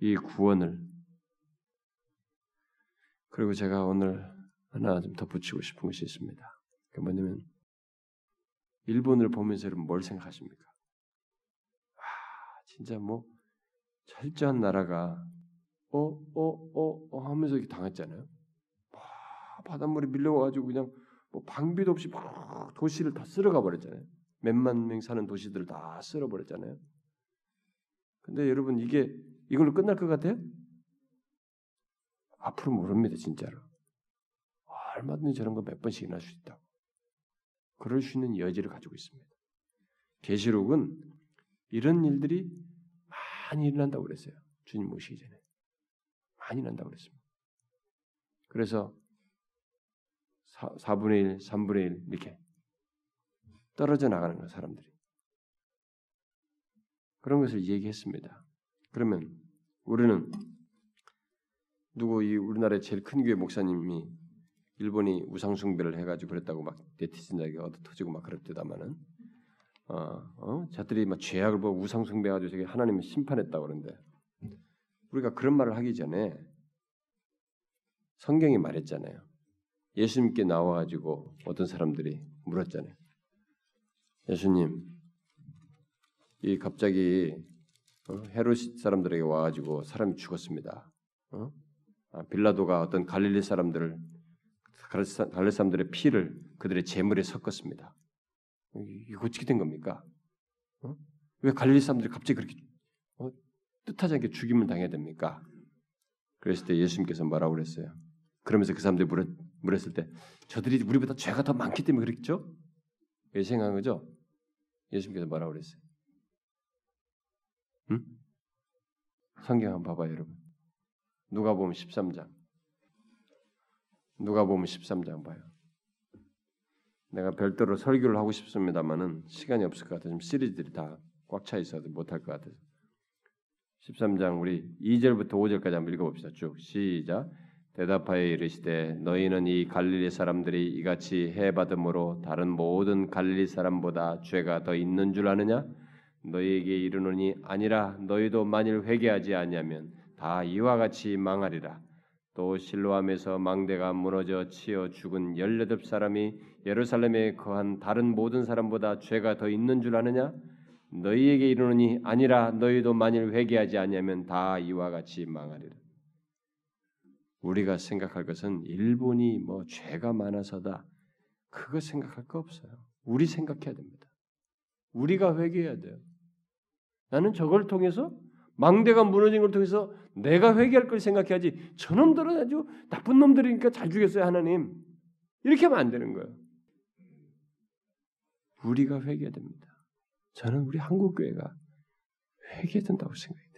이 구원을, 그리고 제가 오늘 하나 좀 덧붙이고 싶은 것이 있습니다. 그 뭐냐면, 일본을 보면서 여러분 뭘 생각하십니까? 아, 진짜 뭐 철저한 나라가 어, 어, 어, 어 하면서 이렇게 당했잖아요. 막 바닷물이 밀려와가지고 그냥 뭐 방비도 없이 막 도시를 다 쓸어가 버렸잖아요. 몇만 명 사는 도시들을 다 쓸어버렸잖아요. 근데 여러분, 이게 이걸로 끝날 것 같아요? 앞으로 모릅니다, 진짜로. 얼마든지 저런 거 몇 번씩 일어날 수 있다고. 그럴 수 있는 여지를 가지고 있습니다. 계시록은 이런 일들이 많이 일어난다고 그랬어요. 주님 모시기 전에. 많이 일어난다고 그랬습니다. 그래서 사분의 일, 삼분의 일 이렇게 떨어져 나가는 거예요, 사람들이. 그런 것을 얘기했습니다. 그러면 우리는 누구, 이 우리나라의 제일 큰 교회 목사님이 일본이 우상 숭배를 해가지고 그랬다고 막 네티즌들에게 얻어 터지고 막 그랬다마는 어, 어? 자들이 막 죄악을 보고 우상 숭배해가지고 저게 하나님을 심판했다고 그러는데 우리가 그런 말을 하기 전에 성경이 말했잖아요. 예수님께 나와가지고 어떤 사람들이 물었잖아요. 예수님, 이 갑자기 어? 헤롯 사람들에게 와가지고 사람이 죽었습니다. 어? 아, 빌라도가 어떤 갈릴리 사람들을 갈릴리 사람들의 피를 그들의 재물에 섞었습니다. 이거 어떻게 된 겁니까? 어? 왜 갈릴리 사람들이 갑자기 그렇게 어? 뜻하지 않게 죽임을 당해야 됩니까? 그랬을 때 예수님께서 뭐라고 그랬어요? 그러면서 그 사람들이 물었, 물었을 때 저들이 우리보다 죄가 더 많기 때문에 그랬죠? 왜 생각한 거죠? 예수님께서 뭐라고 그랬어요? 응? 성경 한번 봐봐요, 여러분. 누가복음 십삼 장. 누가복음 십삼 장 봐요. 내가 별도로 설교를 하고 싶습니다만은 시간이 없을 것 같아서 지금 시리즈들이 다 꽉 차 있어서 못할 것 같아서 십삼 장 우리 이 절부터 오 절까지 한번 읽어봅시다. 쭉 시작. 대답하여 이르시되 너희는 이 갈릴리 사람들이 이같이 해받음으로 다른 모든 갈릴리 사람보다 죄가 더 있는 줄 아느냐? 너희에게 이르노니 아니라 너희도 만일 회개하지 아니하면 다 이와 같이 망하리라. 또 실로암에서 망대가 무너져 치어 죽은 열여덟 사람이 예루살렘에 거한 다른 모든 사람보다 죄가 더 있는 줄 아느냐? 너희에게 이르노니 아니라 너희도 만일 회개하지 아니하면 다 이와 같이 망하리라. 우리가 생각할 것은 일본이 뭐 죄가 많아서다. 그거 생각할 거 없어요. 우리 생각해야 됩니다. 우리가 회개해야 돼요. 나는 저걸 통해서 망대가 무너진 걸 통해서 내가 회개할 걸 생각해야지 저놈들은 아주 나쁜 놈들이니까 잘 죽였어요 하나님. 이렇게 하면 안 되는 거예요. 우리가 회개해야 됩니다. 저는 우리 한국교회가 회개해야 된다고 생각해요.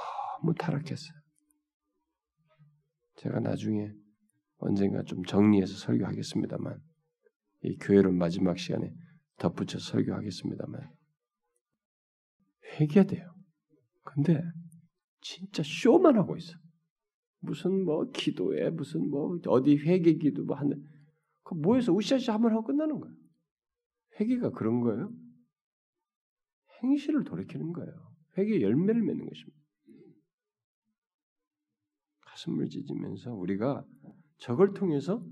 너무 타락했어요. 제가 나중에 언젠가 좀 정리해서 설교하겠습니다만 이 교회론 마지막 시간에 덧붙여 설교하겠습니다만 회개해야 돼요. 근데 진짜 쇼만 하고 있어. 무슨 뭐 기도에 무슨 뭐 어디 회개기도 뭐 하는 그 뭐해서 으쌰으쌰 한번 하고 끝나는 거야. 회개가 그런 거예요. 행실을 돌이키는 거예요. 회개의 열매를 맺는 것입니다. 가슴을 찢으면서 우리가 저걸 통해서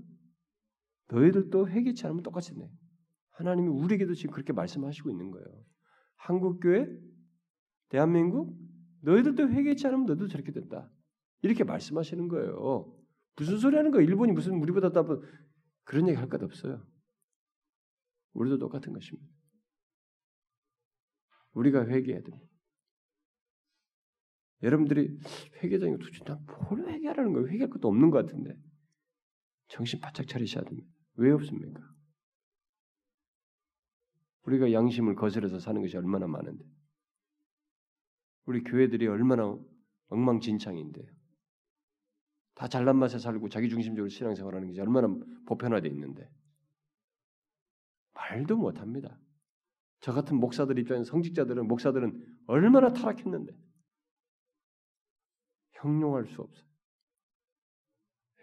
너희들도 회개치 않으면 똑같이 내. 하나님이 우리에게도 지금 그렇게 말씀하시고 있는 거예요. 한국교회, 대한민국, 너희들도 회개치 않으면 너희도 저렇게 된다. 이렇게 말씀하시는 거예요. 무슨 소리 하는 거야? 일본이 무슨 우리보다 나쁜 그런 얘기 할 것 없어요. 우리도 똑같은 것입니다. 우리가 회개해야 됩니다. 여러분들이 회개자니까 도대체 난 뭘 회개하라는 거예요? 회개할 것도 없는 것 같은데. 정신 바짝 차리셔야 됩니다. 왜 없습니까? 우리가 양심을 거스려서 사는 것이 얼마나 많은데. 우리 교회들이 얼마나 엉망진창인데. 다 잘난 맛에 살고 자기중심적으로 신앙생활하는 것이 얼마나 보편화되어 있는데. 말도 못합니다. 저 같은 목사들 입장에서 성직자들은 목사들은 얼마나 타락했는데. 형용할 수 없어요.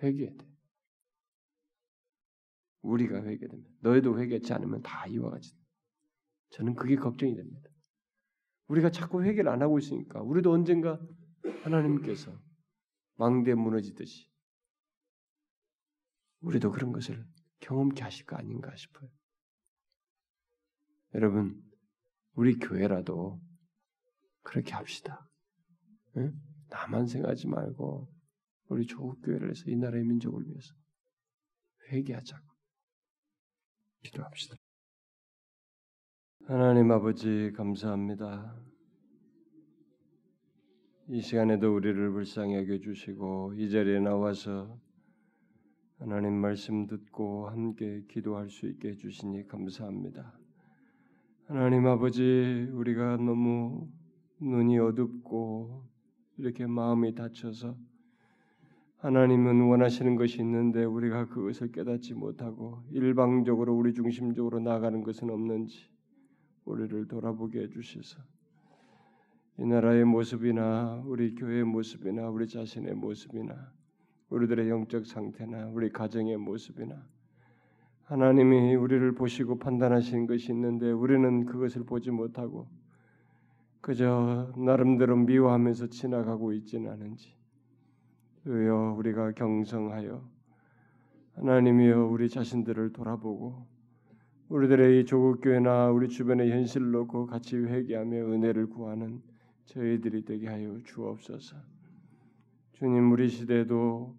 회개해야 돼. 우리가 회개됩니다. 너희도 회개하지 않으면 다 이와 같이. 저는 그게 걱정이 됩니다. 우리가 자꾸 회개를 안 하고 있으니까 우리도 언젠가 하나님께서 망대 무너지듯이 우리도 그런 것을 경험케 하실 거 아닌가 싶어요. 여러분, 우리 교회라도 그렇게 합시다. 응? 나만 생각하지 말고 우리 조국교회를 해서 이 나라의 민족을 위해서 회개하자고 기도합시다. 하나님 아버지 감사합니다. 이 시간에도 우리를 불쌍히 여겨주시고 이 자리에 나와서 하나님 말씀 듣고 함께 기도할 수 있게 해주시니 감사합니다. 하나님 아버지 우리가 너무 눈이 어둡고 이렇게 마음이 다쳐서 하나님은 원하시는 것이 있는데 우리가 그것을 깨닫지 못하고 일방적으로 우리 중심적으로 나아가는 것은 없는지 우리를 돌아보게 해주셔서 이 나라의 모습이나 우리 교회의 모습이나 우리 자신의 모습이나 우리들의 영적 상태나 우리 가정의 모습이나 하나님이 우리를 보시고 판단하시는 것이 있는데 우리는 그것을 보지 못하고 그저 나름대로 미워하면서 지나가고 있지는 않은지 주여 우리가 경성하여 하나님이여 우리 자신들을 돌아보고 우리들의 이 조국교회나 우리 주변의 현실을 놓고 같이 회개하며 은혜를 구하는 저희들이 되게 하여 주옵소서. 주님 우리 시대도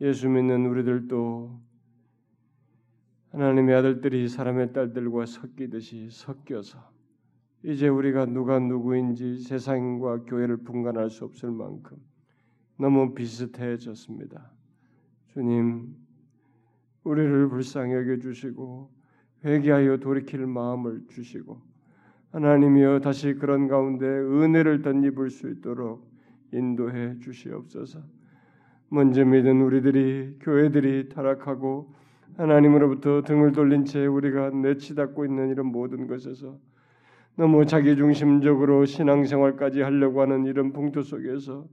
예수 믿는 우리들도 하나님의 아들들이 사람의 딸들과 섞이듯이 섞여서 이제 우리가 누가 누구인지 세상과 교회를 분간할 수 없을 만큼 너무 비슷해졌습니다. 주님 우리를 불쌍히 여겨주시고 회개하여 돌이킬 마음을 주시고 하나님이여 다시 그런 가운데 은혜를 덧입을 수 있도록 인도해 주시옵소서. 먼저 믿은 우리들이 교회들이 타락하고 하나님으로부터 등을 돌린 채 우리가 내치닫고 있는 이런 모든 것에서 너무 자기중심적으로 신앙생활까지 하려고 하는 이런 풍토 속에서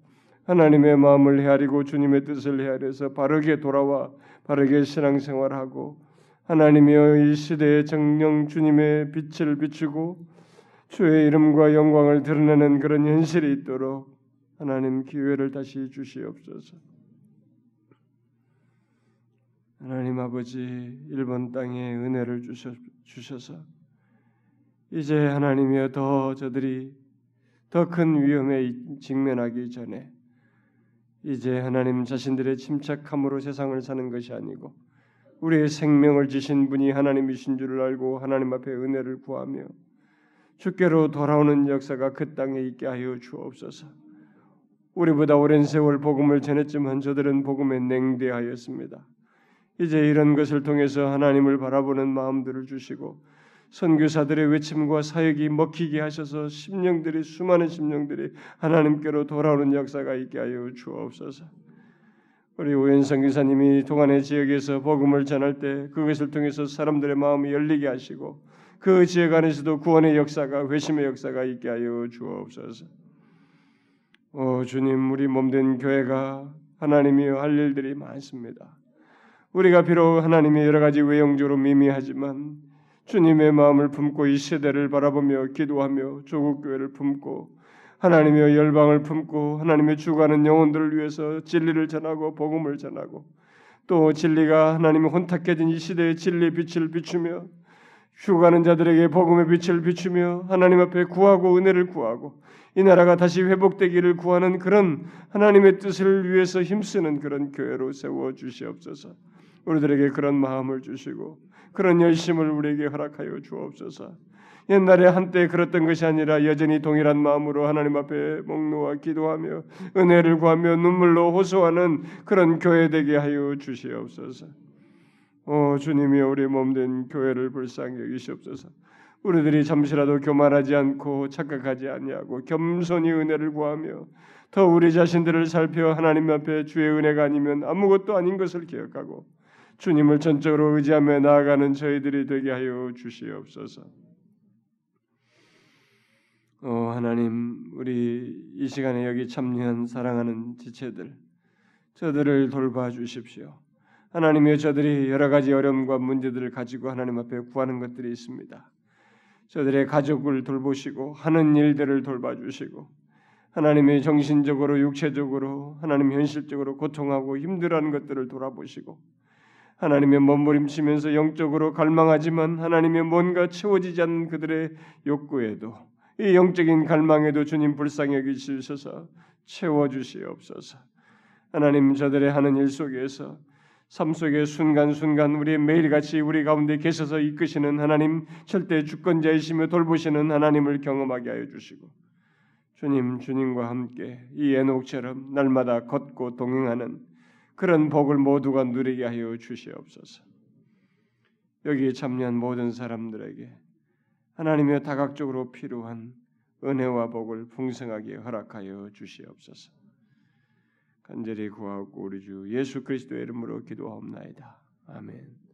하나님의 마음을 헤아리고 주님의 뜻을 헤아려서 바르게 돌아와 바르게 신앙생활하고 하나님이여 이 시대에 정령 주님의 빛을 비추고 주의 이름과 영광을 드러내는 그런 현실이 있도록 하나님 기회를 다시 주시옵소서. 하나님 아버지 일본 땅에 은혜를 주셔서 이제 하나님이여 더 저들이 더 큰 위험에 직면하기 전에 이제 하나님 자신들의 침착함으로 세상을 사는 것이 아니고 우리의 생명을 지신 분이 하나님이신 줄을 알고 하나님 앞에 은혜를 구하며 주께로 돌아오는 역사가 그 땅에 있게 하여 주옵소서. 우리보다 오랜 세월 복음을 전했지만 저들은 복음에 냉대하였습니다. 이제 이런 것을 통해서 하나님을 바라보는 마음들을 주시고 선교사들의 외침과 사역이 먹히게 하셔서 심령들이 수많은 심령들이 하나님께로 돌아오는 역사가 있게 하여 주옵소서. 우리 오현성 기사님이 동안의 지역에서 복음을 전할 때 그것을 통해서 사람들의 마음이 열리게 하시고 그 지역 안에서도 구원의 역사가 회심의 역사가 있게 하여 주옵소서. 오 주님 우리 몸된 교회가 하나님이여 할 일들이 많습니다. 우리가 비록 하나님이 여러 가지 외형적으로 미미하지만 주님의 마음을 품고 이 시대를 바라보며 기도하며 조국교회를 품고 하나님의 열방을 품고 하나님의 죽어가는 영혼들을 위해서 진리를 전하고 복음을 전하고 또 진리가 하나님의 혼탁해진 이 시대의 진리의 빛을 비추며 죽어가는 자들에게 복음의 빛을 비추며 하나님 앞에 구하고 은혜를 구하고 이 나라가 다시 회복되기를 구하는 그런 하나님의 뜻을 위해서 힘쓰는 그런 교회로 세워주시옵소서. 우리들에게 그런 마음을 주시고 그런 열심을 우리에게 허락하여 주옵소서. 옛날에 한때 그랬던 것이 아니라 여전히 동일한 마음으로 하나님 앞에 목 놓아 기도하며 은혜를 구하며 눈물로 호소하는 그런 교회 되게 하여 주시옵소서. 오 주님이여 우리 몸된 교회를 불쌍히 여기시옵소서. 우리들이 잠시라도 교만하지 않고 착각하지 아니하고 겸손히 은혜를 구하며 더 우리 자신들을 살펴 하나님 앞에 주의 은혜가 아니면 아무것도 아닌 것을 기억하고 주님을 전적으로 의지하며 나아가는 저희들이 되게 하여 주시옵소서. 오 하나님 우리 이 시간에 여기 참여한 사랑하는 지체들 저들을 돌봐주십시오. 하나님이여 저들이 여러 가지 어려움과 문제들을 가지고 하나님 앞에 구하는 것들이 있습니다. 저들의 가족을 돌보시고 하는 일들을 돌봐주시고 하나님이 정신적으로 육체적으로 하나님 현실적으로 고통하고 힘들어하는 것들을 돌아보시고 하나님의 몸부림치면서 영적으로 갈망하지만 하나님의 뭔가 채워지지 않는 그들의 욕구에도 이 영적인 갈망에도 주님 불쌍히 여기시셔서 채워주시옵소서. 하나님 저들의 하는 일 속에서 삶 속의 순간순간 우리의 매일같이 우리 가운데 계셔서 이끄시는 하나님 절대 주권자이시며 돌보시는 하나님을 경험하게 하여 주시고 주님 주님과 함께 이 에녹처럼 날마다 걷고 동행하는 그런 복을 모두가 누리게 하여 주시옵소서. 여기에 참여한 모든 사람들에게 하나님의 다각적으로 필요한 은혜와 복을 풍성하게 허락하여 주시옵소서. 간절히 구하고 우리 주 예수 그리스도의 이름으로 기도하옵나이다. 아멘.